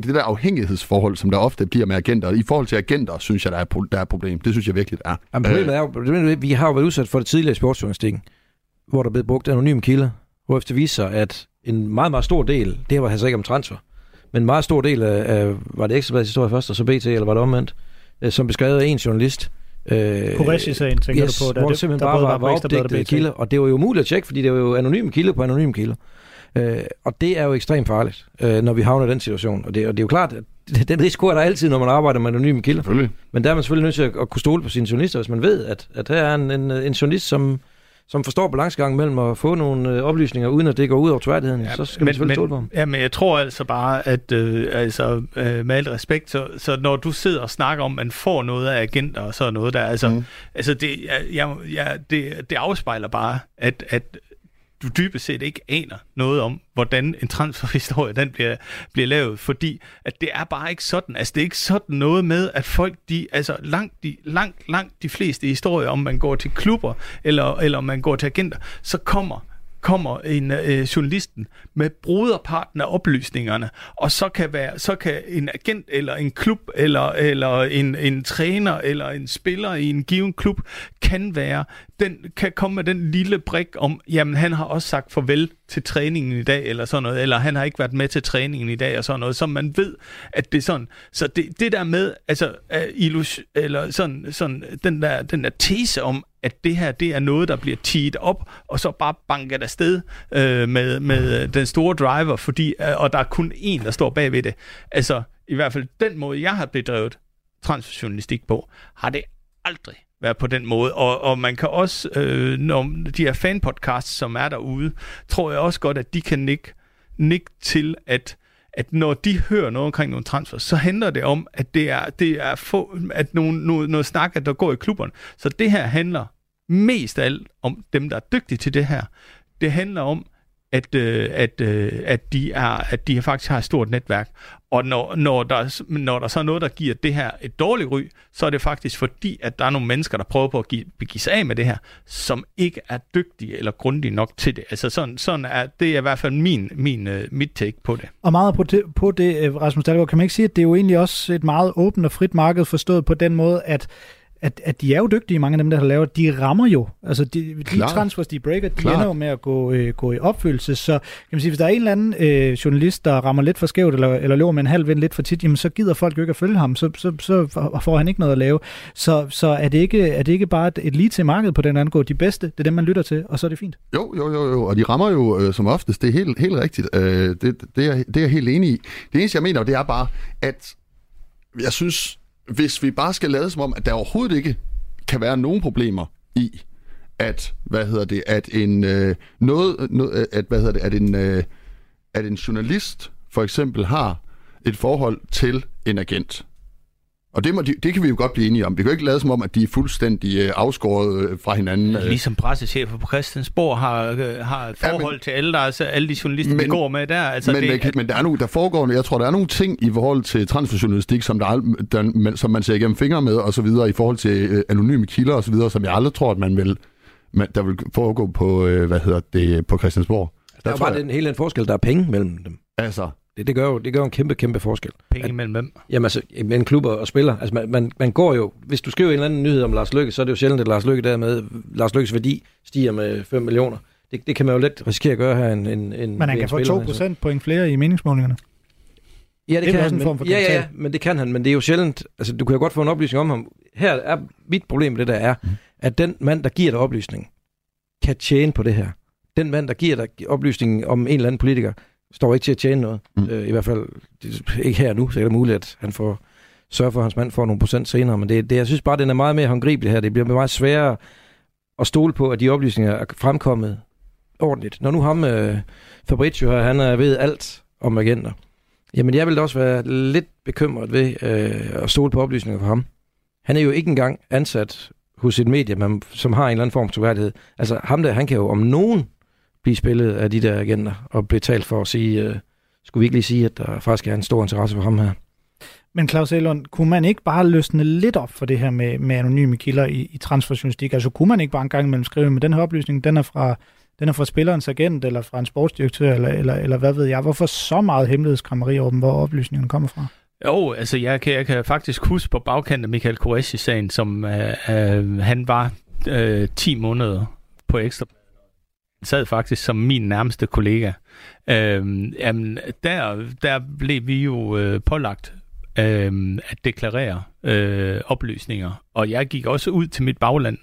det der afhængighedsforhold, som der ofte bliver med agenter, i forhold til agenter, synes jeg, der er et problem. Det synes jeg virkelig, der er. Jamen, problemet er jo, vi har jo været udsat for det tidligere i sportsjournalistikken, hvor der blev brugt anonyme kilder, hvor efter viser sig, at en meget, meget stor del, det var altså ikke om transfer, men en meget stor del af, var det Ekstrabladets historie først, og så BT, eller var det omvendt, som beskrevet af en journalist, Kureshi-sagen, tænker du på, der, hvor det simpelthen der var opdægtede kilder, og det var jo umuligt at tjekke, fordi det var jo anonyme kilder på anonyme kilder. Og det er jo ekstremt farligt, når vi havner den situation. Og det er jo klart, at den risiko er der altid, når man arbejder med anonyme kilder. Men der er man selvfølgelig nødt til at kunne stole på sine journalister, hvis man ved, at her er en journalist, som forstår balancegangen mellem at få nogle oplysninger, uden at det går ud over tværdigheden, ja, så skal man selvfølgelig stole på dem. Ja, men jeg tror altså bare, at med alt respekt, så når du sidder og snakker om, man får noget af agenter og sådan noget der, altså det afspejler bare, at du dybest set ikke aner noget om, hvordan en transferhistorie den bliver lavet, fordi at det er bare ikke sådan. Altså det er ikke sådan noget med, at folk langt de fleste historier, om man går til klubber eller om man går til agenter, så kommer en journalisten med broderparten af oplysningerne, og så kan en agent eller en klub eller en træner eller en spiller i en given klub kan komme med den lille brik om, jamen han har også sagt farvel til træningen i dag eller sådan noget, eller han har ikke været med til træningen i dag og sådan noget, så man ved, at det er sådan. Så det der med, altså eller sådan den der tese om, at det her, det er noget, der bliver teed op, og så bare banket afsted med den store driver, fordi, og der er kun én, der står bagved det. Altså, i hvert fald den måde, jeg har bedrevet transferjournalistik på, har det aldrig været på den måde. Og man kan også, når de her fanpodcasts, som er derude, tror jeg også godt, at de kan nikke til, at når de hører noget omkring nogle transfers, så handler det om, at det er få, at nogle snakker, der går i klubberne. Så det her handler mest af alt om dem, der er dygtige til det her. Det handler om, at de faktisk har et stort netværk. Og når der så er noget, der giver det her et dårligt ry, så er det faktisk fordi, at der er nogle mennesker, der prøver på at begive sig af med det her, som ikke er dygtige eller grundige nok til det. Altså sådan er det er i hvert fald mit take på det. Og meget på det, Rasmus Dalgaard, kan man ikke sige, at det er jo egentlig også et meget åbent og frit marked forstået på den måde, at de er jo dygtige, mange af dem, der har lavet, de rammer jo. Altså, de transfers, de breaker, de ender jo med at gå i opfyldelse. Så kan man sige, hvis der er en eller anden journalist, der rammer lidt for skævt, eller løber med en halv vind lidt for tit, jamen, så gider folk jo ikke at følge ham, så får han ikke noget at lave. Så er det ikke bare et lige til marked på den anden gård? De bedste, det er dem, man lytter til, og så er det fint. Jo, og de rammer jo som oftest. Det er helt rigtigt. Det er jeg helt enig i. Det eneste, jeg mener, det er bare, at jeg synes... Hvis vi bare skal lade som om, at der overhovedet ikke kan være nogen problemer i, at en journalist for eksempel har et forhold til en agent. Og det kan vi jo godt blive enige om. Vi kan jo ikke lade som om, at de er fuldstændig afskåret fra hinanden. Ligesom pressechefer på Christiansborg har et forhold til alle de journalister, de går med der. Altså men der er nogle, der foregår, jeg tror, der er nogle ting i forhold til transferjournalistik, som man ser igennem fingre med, og så videre, i forhold til anonyme kilder og så videre, som jeg aldrig tror, at der vil foregå på, på Christiansborg. Der er bare en helt anden forskel, der er penge mellem dem. Altså... Det gør jo en kæmpe forskel. Penge imellem hvem? Jamen altså, mellem klubber og spillere. Altså man går jo, hvis du skriver en eller anden nyhed om Lars Løkke, så er det jo sjældent, at Lars Løkkes værdi stiger med 5 millioner. Det kan man jo let risikere at gøre her en men han kan få 2% point flere i meningsmålingerne. Ja, det kan han. Men det kan han, men det er jo sjældent. Altså du kan jo godt få en oplysning om ham. Her er mit problem med det der er, at den mand, der giver dig oplysningen, kan tjene på det her. Den mand, der giver dig oplysningen om en eller anden politiker, står ikke til at tjene noget. I hvert fald ikke her nu, så er det muligt, at han får sørge for, at hans mand får nogle procent senere. Men jeg synes bare, den er meget mere håndgribelig her. Det bliver meget sværere at stole på, at de oplysninger er fremkommet ordentligt. Når nu ham, Fabrizio her, han ved alt om agenter. Jamen, jeg vil da også være lidt bekymret ved at stole på oplysninger fra ham. Han er jo ikke engang ansat hos et medie, som har en eller anden form for troværdighed. Altså, ham der, han kan jo om nogen blive spillet af de der agenter og betalt for at sige, skulle vi ikke lige sige, at der faktisk er en stor interesse for ham her. Men Klaus Egelund, kunne man ikke bare løsne lidt op for det her med anonyme kilder i transferjournalistik? Altså kunne man ikke bare en gang imellem skrive, men den her oplysning, den er fra spillerens agent, eller fra en sportsdirektør, eller hvad ved jeg. Hvorfor så meget hemmelighedskrammeri over dem, hvor oplysningen kommer fra? Jo, altså jeg kan faktisk huske på bagkanten af Michael Qureshi-sagen, som han var 10 måneder på ekstra. Sad faktisk som min nærmeste kollega. Jamen, der blev vi jo pålagt at deklarere oplysninger. Og jeg gik også ud til mit bagland,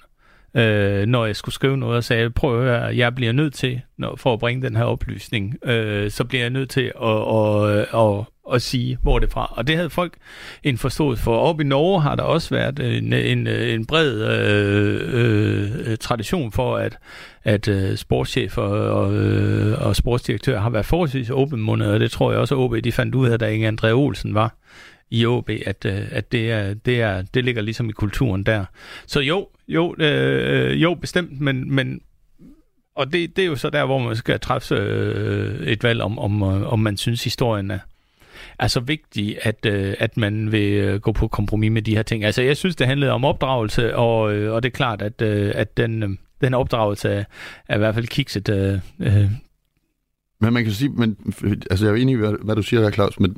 når jeg skulle skrive noget og sagde, prøv at høre, jeg bliver nødt til, for at bringe den her oplysning, så bliver jeg nødt til at sige, hvor det er fra. Og det havde folk en forståelse for. Oppe i Norge har der også været en bred tradition for, at sportschefer og sportsdirektører har været forholdsvis åbenmundede, og det tror jeg også, at OB de fandt ud af, da Inge André Olsen var i OB, at det ligger ligesom i kulturen der. Så jo bestemt, men og det er jo så der, hvor man skal træffe et valg om man synes, historien er så vigtig, at man vil gå på kompromis med de her ting. Altså, jeg synes, det handlede om opdragelse, og det er klart, at den opdragelse er i hvert fald kikset. Men man kan sige, altså jeg er enig i, hvad du siger der, Klaus, men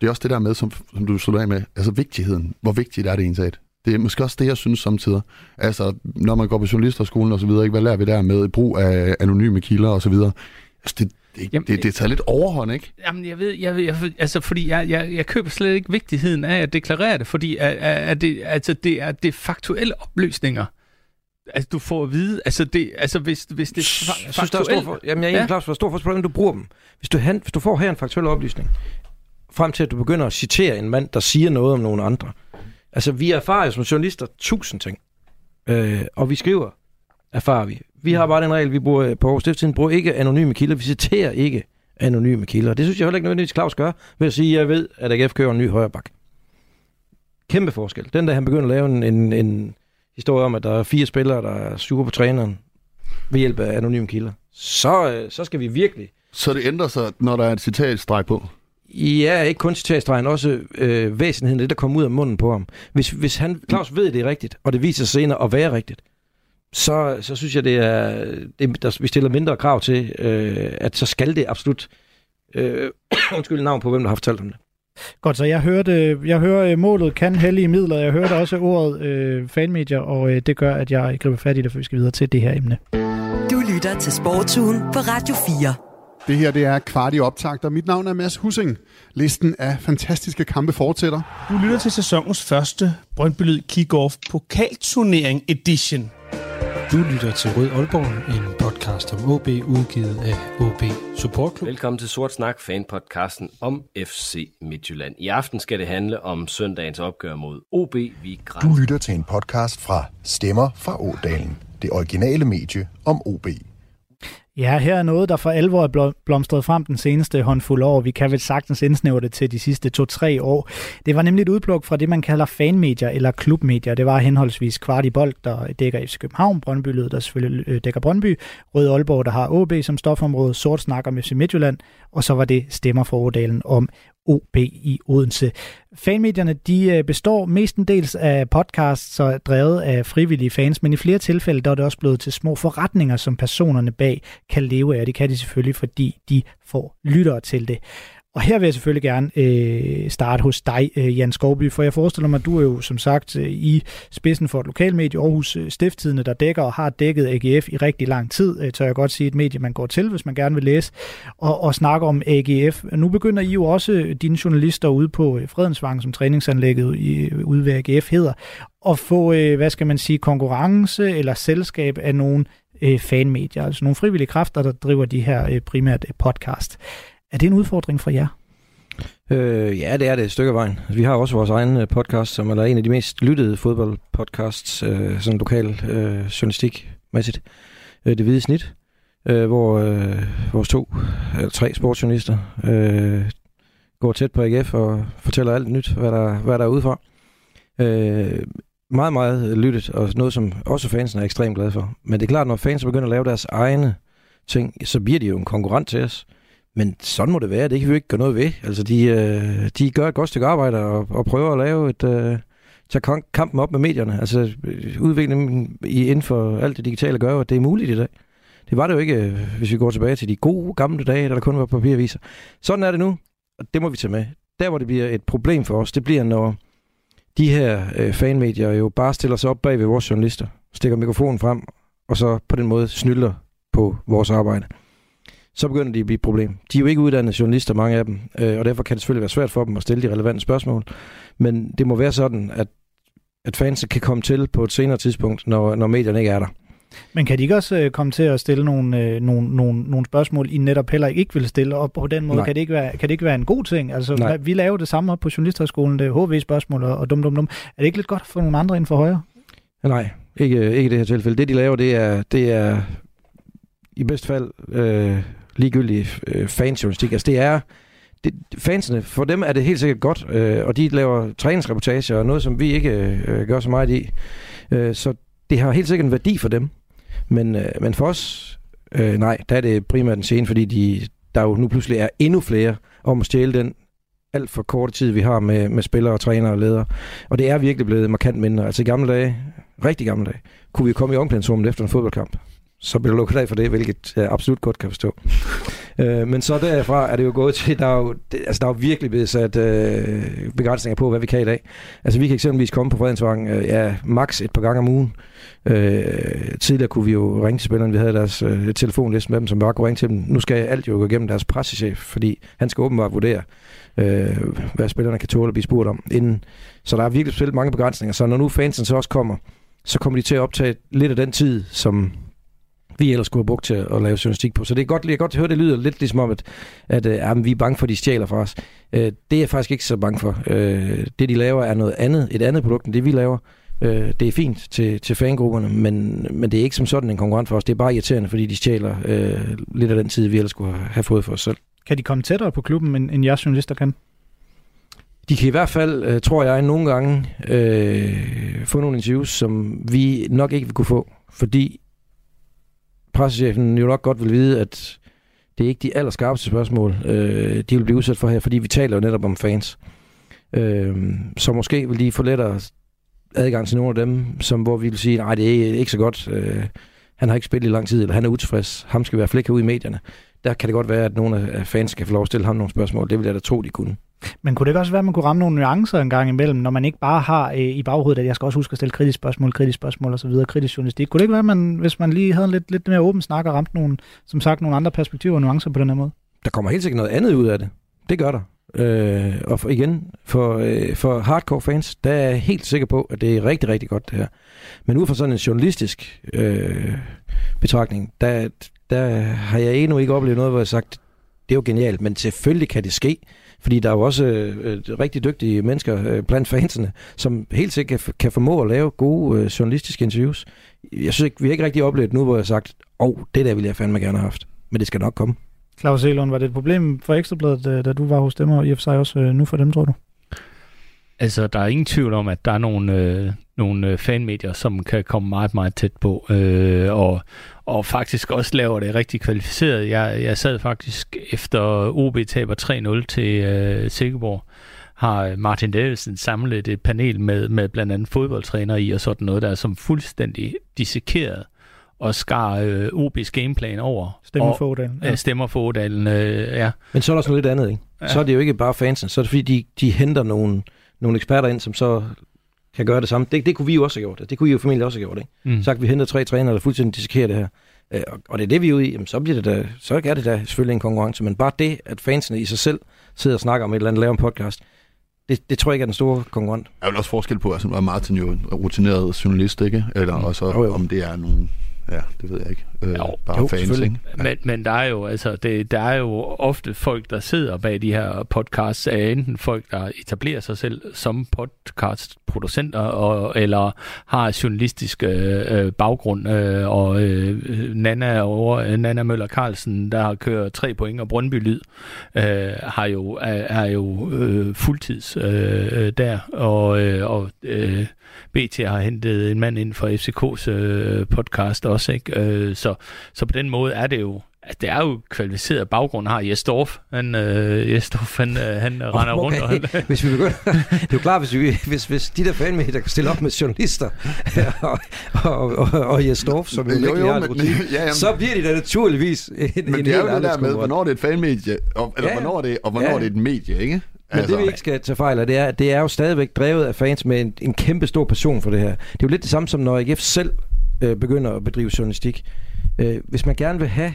det er også det der med, som du slutter af med, altså vigtigheden. Hvor vigtigt er det ens at? Det er måske også det, jeg synes samtidig. Altså, når man går på journalisterskolen og så videre, ikke, hvad lærer vi der med brug af anonyme kilder og så videre? Altså, det tager lidt overhånd, ikke? Jamen, jeg ved altså, fordi jeg køber slet ikke vigtigheden af at deklarere det, fordi det er faktuelle oplysninger. Altså, du får at vide, hvis det er faktuelt... Jamen, jeg er egentlig klar, hvor stor forskel du bruger dem. Hvis du får her en faktuel oplysning, frem til at du begynder at citere en mand, der siger noget om nogle andre. Altså, vi erfarer som journalister 1000 ting. Og vi skriver, erfarer vi. Vi har bare den regel, vi bruger på Aarhus Stiftstidende, bruger ikke anonyme kilder. Vi citerer ikke anonyme kilder. Det synes jeg heller ikke nødvendigvis Klaus gør, ved at sige, jeg ved, at AGF kører en ny højrebak. Kæmpe forskel. Den der, han begynder at lave en historie om, at der er 4 spillere, der er sure på træneren. ved hjælp af anonyme kilder, så skal vi virkelig... Så det ændrer sig, når der er et citatstreg på? Ja, ikke kun citatstregen, også væsenheden, det der kommer ud af munden på ham. Hvis han, Klaus, ved det er rigtigt, og det viser sig senere at være rigtigt, så synes jeg, vi stiller mindre krav til, at så skal det absolut... undskyld navn på, hvem der har fortalt om det. Godt, så jeg hører målet kan hellige midler. Jeg hørte også ordet fanmedier, og det gør, at jeg griber fat i det, for vi skal videre til det her emne. Du lytter til Sportsugen på Radio 4. Det her, det er Kvart i optakt, og mit navn er Mads Hussing. Listen af fantastiske kampe fortsætter. Du lytter til sæsonens første Brøndby Lyd Kick-Off Pokalturnering Edition. Du lytter til Rød Aalborg, en podcast om OB, udgivet af OB Support Club. Velkommen til Sort Snak, fanpodcasten om FC Midtjylland. I aften skal det handle om søndagens opgør mod OB. Du lytter til en podcast fra Stemmer fra Ådalen, det originale medie om OB. Ja, her er noget, der for alvor er blomstret frem den seneste håndfuld år. Vi kan vel sagtens indsnævre det til de sidste 2-3 år. Det var nemlig et udpluk fra det, man kalder fanmedier eller klubmedier. Det var henholdsvis Kvart i Bold, der dækker FC København, Brøndby Lyd, der selvfølgelig dækker Brøndby, Rød Aalborg, der har OB som stofområde, Sort Snak om FC Midtjylland, og så var det Stemmer fra Ådalen om OB i Odense. Fanmedierne, de består mestendels af podcasts og drevet af frivillige fans, men i flere tilfælde der er det også blevet til små forretninger, som personerne bag kan leve af. Det kan de selvfølgelig, fordi de får lyttere til det. Og her vil jeg selvfølgelig gerne starte hos dig, Jan Skovby, for jeg forestiller mig, at du er jo som sagt i spidsen for et lokalmedie, Aarhus Stiftstidende, der dækker og har dækket AGF i rigtig lang tid, tør jeg godt sige, et medie, man går til, hvis man gerne vil læse og snakke om AGF. Nu begynder I jo også, dine journalister ude på Fredensvang, som træningsanlægget ude ved AGF hedder, at få, hvad skal man sige, konkurrence eller selskab af nogle fanmedier, altså nogle frivillige kræfter, der driver de her primært podcast. Er det en udfordring for jer? Ja, det er det et stykke af vejen. Vi har også vores egen podcast, som er en af de mest lyttede fodboldpodcasts, sådan lokal journalistikmæssigt. Det hvide snit, hvor vores tre sportsjournalister går tæt på AGF og fortæller alt nyt, hvad der er udefra. Meget, meget lyttet, og noget, som også fansen er ekstremt glade for. Men det er klart, når fans begynder at lave deres egne ting, så bliver de jo en konkurrent til os. Men sådan må det være. Det kan vi jo ikke gøre noget ved. Altså, de gør et godt stykke arbejde og prøver at lave tage kampen op med medierne. Altså, udviklingen inden for alt det digitale gør, at det er muligt i dag. Det var det jo ikke, hvis vi går tilbage til de gode gamle dage, da der kun var papiraviser. Sådan er det nu, og det må vi tage med. Der, hvor det bliver et problem for os, det bliver, når de her fanmedier jo bare stiller sig op bag ved vores journalister, stikker mikrofonen frem, og så på den måde snylder på vores arbejde. Så begynder de at blive et problem. De er jo ikke uddannede journalister, mange af dem, og derfor kan det selvfølgelig være svært for dem at stille de relevante spørgsmål. Men det må være sådan, at fansen kan komme til på et senere tidspunkt, når medierne ikke er der. Men kan de ikke også komme til at stille nogle spørgsmål, I netop heller ikke vil stille op? På den måde kan det ikke være en god ting? Altså, vi laver det samme op på Journalisterskolen, det er HV-spørgsmål og dum. Er det ikke lidt godt at få nogle andre ind for højre? Nej, ikke i det her tilfælde. Det, de laver, det er i bedst fald ligegyldige fansjournalistik. Altså fansene, for dem er det helt sikkert godt, og de laver træningsreportager og noget, som vi ikke gør så meget i. Så det har helt sikkert en værdi for dem. Men for os, nej, der er det primært en scene, fordi der jo nu pludselig er endnu flere om at stjæle den alt for korte tid, vi har med spillere, trænere og ledere. Og det er virkelig blevet markant mindre. Altså i gamle dage, rigtig gamle dage, kunne vi komme i omklædningsrummet efter en fodboldkamp. Så bliver der lukket af for det, hvilket jeg absolut godt kan forstå. Men så derfra er det jo gået til, der er jo virkelig blevet sat begrænsninger på, hvad vi kan i dag. Altså vi kan eksempelvis komme på Fredensvang maks et par gange om ugen. Tidligere kunne vi jo ringe til spillerne, vi havde deres telefonliste med dem, som bare kunne ringe til dem. Nu skal alt jo gå igennem deres pressechef, fordi han skal åbenbart vurdere, hvad spillerne kan tåle at blive spurgt om inden. Så der er virkelig spillet mange begrænsninger. Så når nu fansen så også kommer, så kommer de til at optage lidt af den tid, som vi ellers skulle have brugt til at lave journalistik på. Så det er godt, jeg kan godt høre, det lyder lidt ligesom om, at vi er bange for, de stjæler fra os. Det er jeg faktisk ikke så bange for. Det, de laver, er noget andet, et andet produkt, end det, vi laver. Det er fint til fangrupperne, men det er ikke som sådan en konkurrent for os. Det er bare irriterende, fordi de stjæler lidt af den tid, vi ellers skulle have fået for os selv. Kan de komme tættere på klubben, end jeres journalister kan? De kan i hvert fald, tror jeg, nogle gange få nogle interviews, som vi nok ikke vil kunne få, fordi pressechefen jo nok godt vil vide, at det er ikke de allerskarpeste spørgsmål, de vil blive udsat for her, fordi vi taler jo netop om fans. Så måske vil de få lettere adgang til nogle af dem, som hvor vi vil sige, nej, det er ikke så godt, han har ikke spillet i lang tid, eller han er utilfreds, ham skal i hvert fald ikke ud i medierne. Der kan det godt være, at nogle af fans skal få lov at stille ham nogle spørgsmål, det vil jeg da tro, de kunne. Men kunne det ikke også være, at man kunne ramme nogle nuancer en gang imellem, når man ikke bare har i baghovedet, at jeg skal også huske at stille kritiske spørgsmål osv., kritisk journalistik? Kunne det ikke være, at man, hvis man lige havde en lidt mere åben snak og ramte nogle, som sagt, nogle andre perspektiver og nuancer på den her måde? Der kommer helt sikkert noget andet ud af det. Det gør der. Og for hardcore fans, der er jeg helt sikker på, at det er rigtig, rigtig godt det her. Men ud fra sådan en journalistisk betragtning, der har jeg endnu ikke oplevet noget, hvor jeg har sagt, det er jo genialt, men selvfølgelig kan det ske. Fordi der er jo også rigtig dygtige mennesker blandt fansene, som helt sikkert kan formå at lave gode journalistiske interviews. Jeg synes ikke, vi har ikke rigtig oplevet nu, hvor jeg har sagt, det der ville jeg fandme gerne have haft, men det skal nok komme. Klaus Egelund, var det et problem for Ekstrabladet, da du var hos dem, og i og for sig også nu for dem, tror du? Altså, der er ingen tvivl om, at der er nogle fanmedier, som kan komme meget, meget tæt på, og faktisk også laver det rigtig kvalificeret. Jeg sad faktisk efter OB taber 3-0 til Silkeborg, har Martin Davidsen samlet et panel med blandt andet fodboldtrænere i og sådan noget der, som fuldstændig dissekeret og skar OB's gameplan over. Stemmer for Ådalen, ja. Men så er der også noget lidt andet, ikke? Ja. Så er det jo ikke bare fansen, så er det fordi, de henter nogle eksperter ind, som så kan gøre det samme. Det kunne vi jo også have gjort. Det kunne I jo formentlig også have gjort, ikke? Mm. Sagt, vi henter 3 trænere, der fuldstændig dissekerer det her. Og det er det, vi er ude i. Jamen, så bliver det da, så er det da selvfølgelig en konkurrence, men bare det, at fansene i sig selv sidder og snakker om et eller andet, laver en podcast, det tror jeg ikke er den store konkurrent. Der er vel også forskel på, altså, Martin jo er rutineret journalist, ikke? Eller også om det er nogen... Ja, det ved jeg ikke. Bare fans, ikke? Ja. Men der er jo ofte folk, der sidder bag de her podcasts, er enten folk, der etablerer sig selv som podcastproducenter, eller har journalistisk baggrund. Nana Møller Carlsen, der har kørt 3 point og Brøndby Lyd, er jo fuldtids der, og BT har hentet en mand ind fra FCK's podcast også, ikke? Så på den måde er det jo, at det er jo kvalificeret baggrund, har Jesdorf. Han render rundt. Okay. Hvis vi begynder, det er jo klart, hvis de der fanmedier, der kan stille op med journalister og Jesdorf, som jo ikke har det, så bliver de da naturligvis men det er jo det der med, hvornår det er et fanmedie, og hvornår det er et medie, ikke? Men altså, det vi ikke skal tage fejl af, det er, at det er jo stadigvæk drevet af fans med en kæmpe stor passion for det her. Det er jo lidt det samme som når AGF selv begynder at bedrive journalistik. Hvis man gerne vil have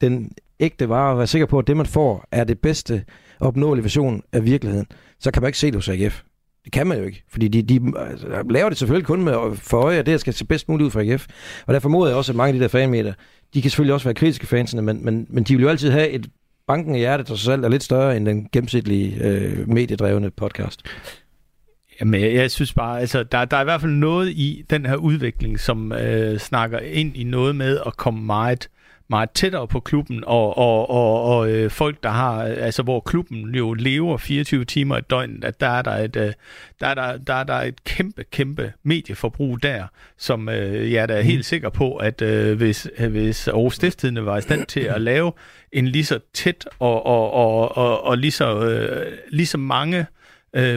den ægte vare og være sikker på, at det man får er det bedste opnåelige version af virkeligheden, så kan man ikke se det hos AGF. Det kan man jo ikke, fordi de laver det selvfølgelig kun med for øje, at det skal se bedst muligt ud for AGF. Og der formoder jeg også, at mange af de der fanmedier, de kan selvfølgelig også være kritiske fansene, men de vil jo altid have et banken i hjertet og sig selv er lidt større end den gennemsnitlige mediedrevne podcast. Jamen, jeg synes bare, altså, der er i hvert fald noget i den her udvikling, som snakker ind i noget med at komme meget, meget tættere på klubben, og folk, der har, altså hvor klubben jo lever 24 timer i døgnet, at der er et kæmpe medieforbrug der, som jeg er da helt sikker på, at hvis Aarhus Stiftstidende var i stand til at lave en lige så tæt og lige så mange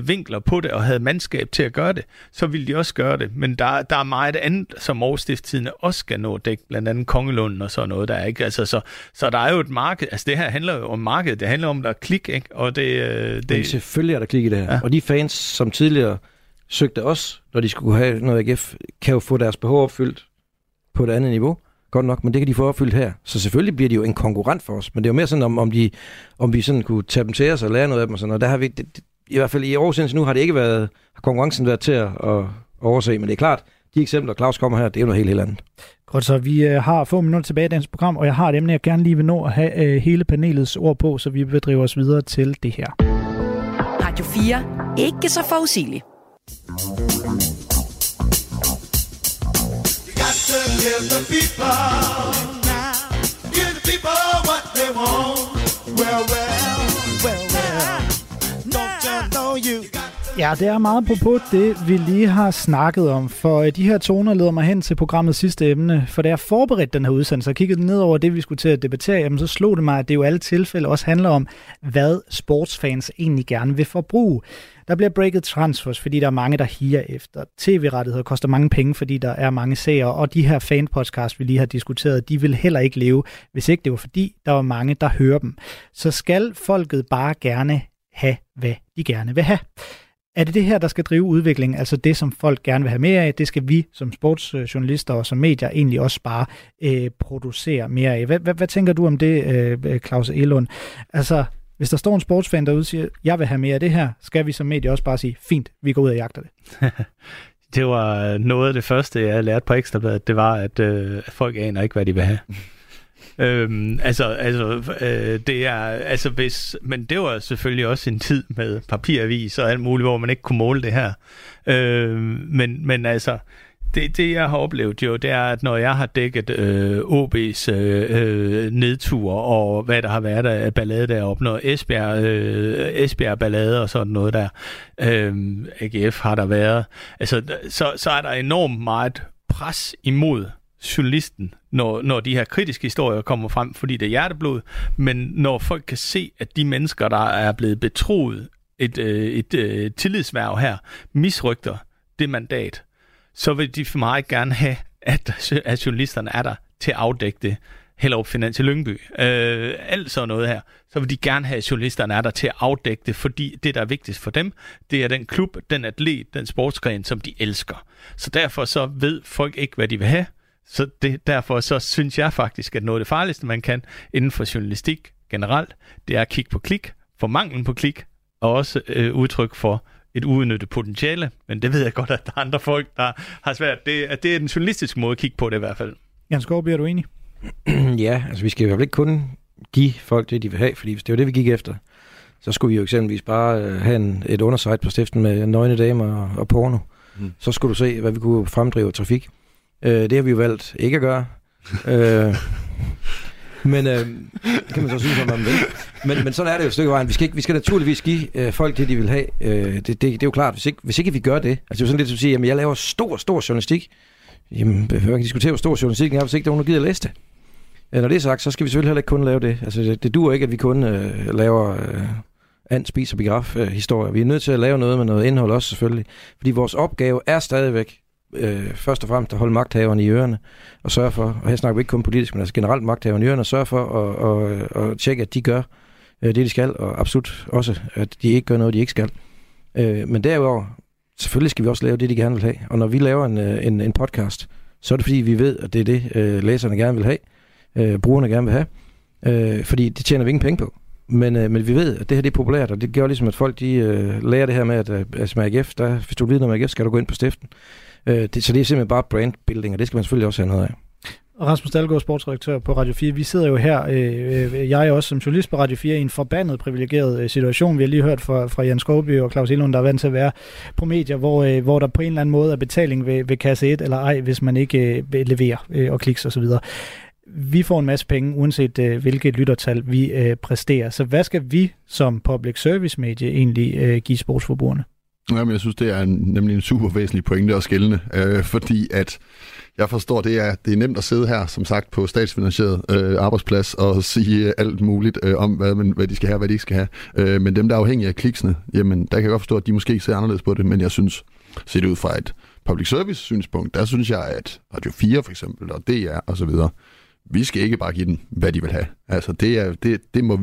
vinkler på det og havde mandskab til at gøre det, så ville de også gøre det. Men der er meget andet, som Aarhus Stiftstidende også skal nå at dække, blandt andet Kongelunden og sådan noget, der er ikke. Altså, så der er jo et marked. Altså det her handler jo om markedet. Det handler om, der er klik, ikke? Og Men selvfølgelig er der klik i det her. Ja. Og de fans, som tidligere søgte os, når de skulle have noget AGF, kan jo få deres behov opfyldt på et andet niveau. Godt nok, men det kan de få opfyldt her. Så selvfølgelig bliver de jo en konkurrent for os. Men det er jo mere sådan, om vi sådan kunne tage dem til os og lære noget af dem og sådan noget. Der har vi... I hvert fald i Aarhus indtil nu har det ikke været, har konkurrencen været til at overse, men det er klart, de eksempler, Klaus kommer her, det er jo noget helt andet. Godt, så vi har få minutter tilbage i dagens program, og jeg har et emne, jeg gerne lige vil nå at have hele panelets ord på, så vi vil drive os videre til det her. Radio 4. Ikke så forudsigeligt. Ja, det er meget apropos det, vi lige har snakket om, for de her toner leder mig hen til programmets sidste emne, for da jeg forberedte den her udsendelse og kiggede ned over det, vi skulle til at debattere, jamen, så slog det mig, at det jo alle tilfælde også handler om, hvad sportsfans egentlig gerne vil forbruge. Der bliver breaket transfers, fordi der er mange, der higer efter. TV-rettigheder koster mange penge, fordi der er mange seere, og de her fanpodcasts, vi lige har diskuteret, de vil heller ikke leve, hvis ikke det var fordi, der var mange, der hører dem. Så skal folket bare gerne have, hvad de gerne vil have. Er det det her, der skal drive udviklingen, altså det, som folk gerne vil have mere af, det skal vi som sportsjournalister og som medier egentlig også bare producere mere af. Hvad tænker du om det, Klaus Egelund? Altså, hvis der står en sportsfan derude og siger, jeg vil have mere af det her, skal vi som medier også bare sige, fint, vi går ud og jagter det. Det var noget af det første, jeg lærte på Ekstrabladet, det var, at folk aner ikke, hvad de vil have. Det er altså hvis, men det var selvfølgelig også en tid med papiravis og alt muligt, hvor man ikke kunne måle det her. Det jeg har oplevet jo, det er, at når jeg har dækket OB's nedtur og hvad der har været af ballade deroppe, når Esbjerg ballade og sådan noget der, AGF har der været, altså så er der enormt meget pres imod journalisten, når de her kritiske historier kommer frem, fordi det er hjerteblod, men når folk kan se, at de mennesker, der er blevet betroet et tillidshverv her, misrygter det mandat, så vil de for meget gerne have, at journalisterne er der til at afdække det. Hellerup Finans i Lyngby, alt sådan noget her, så vil de gerne have, at journalisterne er der til at afdække det, fordi det, der er vigtigst for dem, det er den klub, den atlet, den sportsgren, som de elsker. Så derfor så ved folk ikke, hvad de vil have. Så derfor så synes jeg faktisk, at noget af det farligste, man kan inden for journalistik generelt, det er at kigge på klik, for manglen på klik, og også udtryk for et uudnyttet potentiale. Men det ved jeg godt, at der er andre folk, der har svært. Det er den journalistiske måde at kigge på det i hvert fald. Jan Skovby, er du enig? Ja, altså vi skal i hvert fald ikke kun give folk det, de vil have, fordi hvis det var det, vi gik efter, så skulle vi jo eksempelvis bare have et undersite på stiften med nøgne damer og porno. Så skulle du se, hvad vi kunne fremdrive trafik. Det har vi jo valgt ikke at gøre. Kan man så synes, om man vil. Men sådan er det jo et stykke vejen. Vi skal naturligvis give folk det, de vil have. Det er jo klart, hvis ikke vi gør det. Altså det er jo sådan lidt, at du siger, at jeg laver stor journalistik. Jamen, man kan diskutere, hvor stor journalistik er, hvis ikke der er nogen, der gider at læse det. Når det er sagt, så skal vi selvfølgelig heller ikke kun lave det. Altså det duer ikke, at vi kun laver and, spis og biograf-historier. Vi er nødt til at lave noget med noget indhold også selvfølgelig. Fordi vores opgave er stadigvæk først og fremmest at holde magthaverne i ørerne og sørge for, og her snakker vi ikke kun politisk, men altså generelt magthaverne i ørerne, og sørge for at tjekke, at de gør det, de skal, og absolut også, at de ikke gør noget, de ikke skal. Men derudover, selvfølgelig skal vi også lave det, de gerne vil have. Og når vi laver en podcast, så er det fordi, vi ved, at det er det, læserne gerne vil have, brugerne gerne vil have, fordi det tjener vi ingen penge på. Men vi ved, at det her det er populært, og det gør ligesom, at folk de lærer det her med, at med AGF, der, hvis du ved noget om AGF, skal du gå ind på stiften. Så det er simpelthen bare brandbuilding, og det skal man selvfølgelig også have noget af. Rasmus Dalgaard, sportsredaktør på Radio 4. Vi sidder jo her, jeg også som journalist på Radio 4, i en forbandet privilegeret situation. Vi har lige hørt fra Jan Skovby og Klaus Egelund, der er vant til at være på medier, hvor der på en eller anden måde er betaling ved kasse 1 eller ej, hvis man ikke leverer og kliks osv. Vi får en masse penge, uanset hvilket lyttertal vi præsterer. Så hvad skal vi som public service medie egentlig give sportsforbrugerne? Jamen, jeg synes, det er nemlig en super væsentlig pointe og skældende, fordi at jeg forstår, det er nemt at sidde her, som sagt, på statsfinansieret arbejdsplads og sige alt muligt om, hvad de skal have, hvad de ikke skal have. Men dem, der er afhængige af kliksene, jamen, der kan jeg godt forstå, at de måske ser anderledes på det, men jeg synes, set ud fra et public service synspunkt, der synes jeg, at Radio 4 for eksempel, og DR og så videre, vi skal ikke bare give dem, hvad de vil have. Altså, det må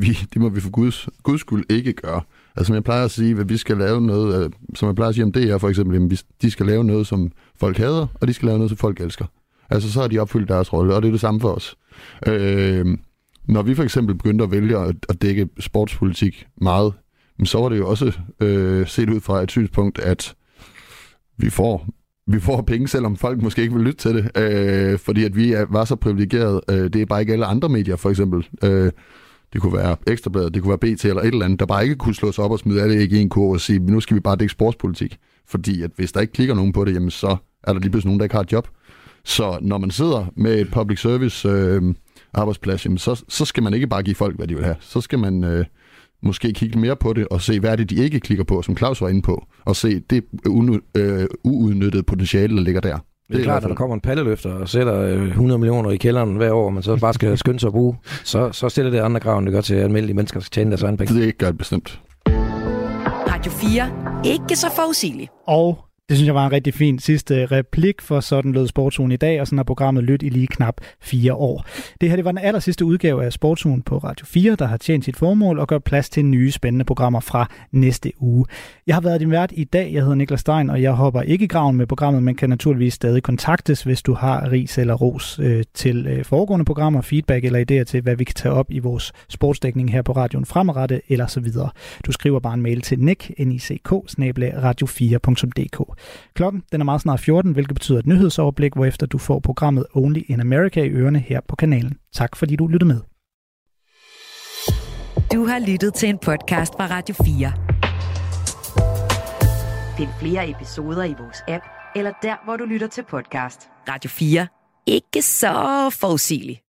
vi for Guds skyld ikke gøre. Altså, som jeg plejer at sige, at vi skal lave noget, som jeg plejer at sige om det her for eksempel, de skal lave noget, som folk hader, og de skal lave noget, som folk elsker. Altså, så har de opfyldt deres rolle, og det er det samme for os. Når vi for eksempel begyndte at vælge at dække sportspolitik meget, så var det jo også set ud fra et synspunkt, at vi får penge, selvom folk måske ikke vil lytte til det, fordi at vi var så privilegerede. Det er bare ikke alle andre medier, for eksempel. Det kunne være Ekstrabladet, det kunne være BT eller et eller andet, der bare ikke kunne slå sig op og smide alle æg i en kurv og sige, nu skal vi bare dække sportspolitik. Fordi at hvis der ikke klikker nogen på det, jamen så er der lige pludselig nogen, der ikke har et job. Så når man sidder med et public service arbejdsplads, jamen så skal man ikke bare give folk, hvad de vil have. Så skal man måske kigge mere på det, og se, hvad er det, de ikke klikker på, som Klaus var inde på, og se det uudnyttede potentiale, der ligger der. Det er klart, når der kommer en palleløfter og sætter 100 millioner i kælderen hver år, man så bare skal skynde sig at bruge, så stiller det andre krav, det gør til almindelige mennesker, skal tjene deres egen penge. Det gør det bestemt. Radio 4. Ikke så forudsigeligt. Og det synes jeg var en rigtig fin sidste replik, for sådan lød Sportsugen i dag, og sådan har programmet lyttet i lige knap 4 år. Det her det var den aller sidste udgave af Sportsugen på Radio 4, der har tjent sit formål og gør plads til nye spændende programmer fra næste uge. Jeg har været din vært i dag, jeg hedder Nicklas Degn, og jeg hopper ikke i graven med programmet, men kan naturligvis stadig kontaktes, hvis du har ris eller ros til foregående programmer, feedback eller idéer til, hvad vi kan tage op i vores sportsdækning her på radioen fremadrettet, eller så videre. Du skriver bare en mail til nick@radio4.dk. Klokken den er meget snart 14, hvilket betyder et nyhedsoverblik, hvorefter du får programmet Only in America i ørerne her på kanalen. Tak fordi du lyttede med. Du har lyttet til en podcast fra Radio 4. Find flere episoder i vores app, eller der, hvor du lytter til podcast. Radio 4. Ikke så forudsigeligt.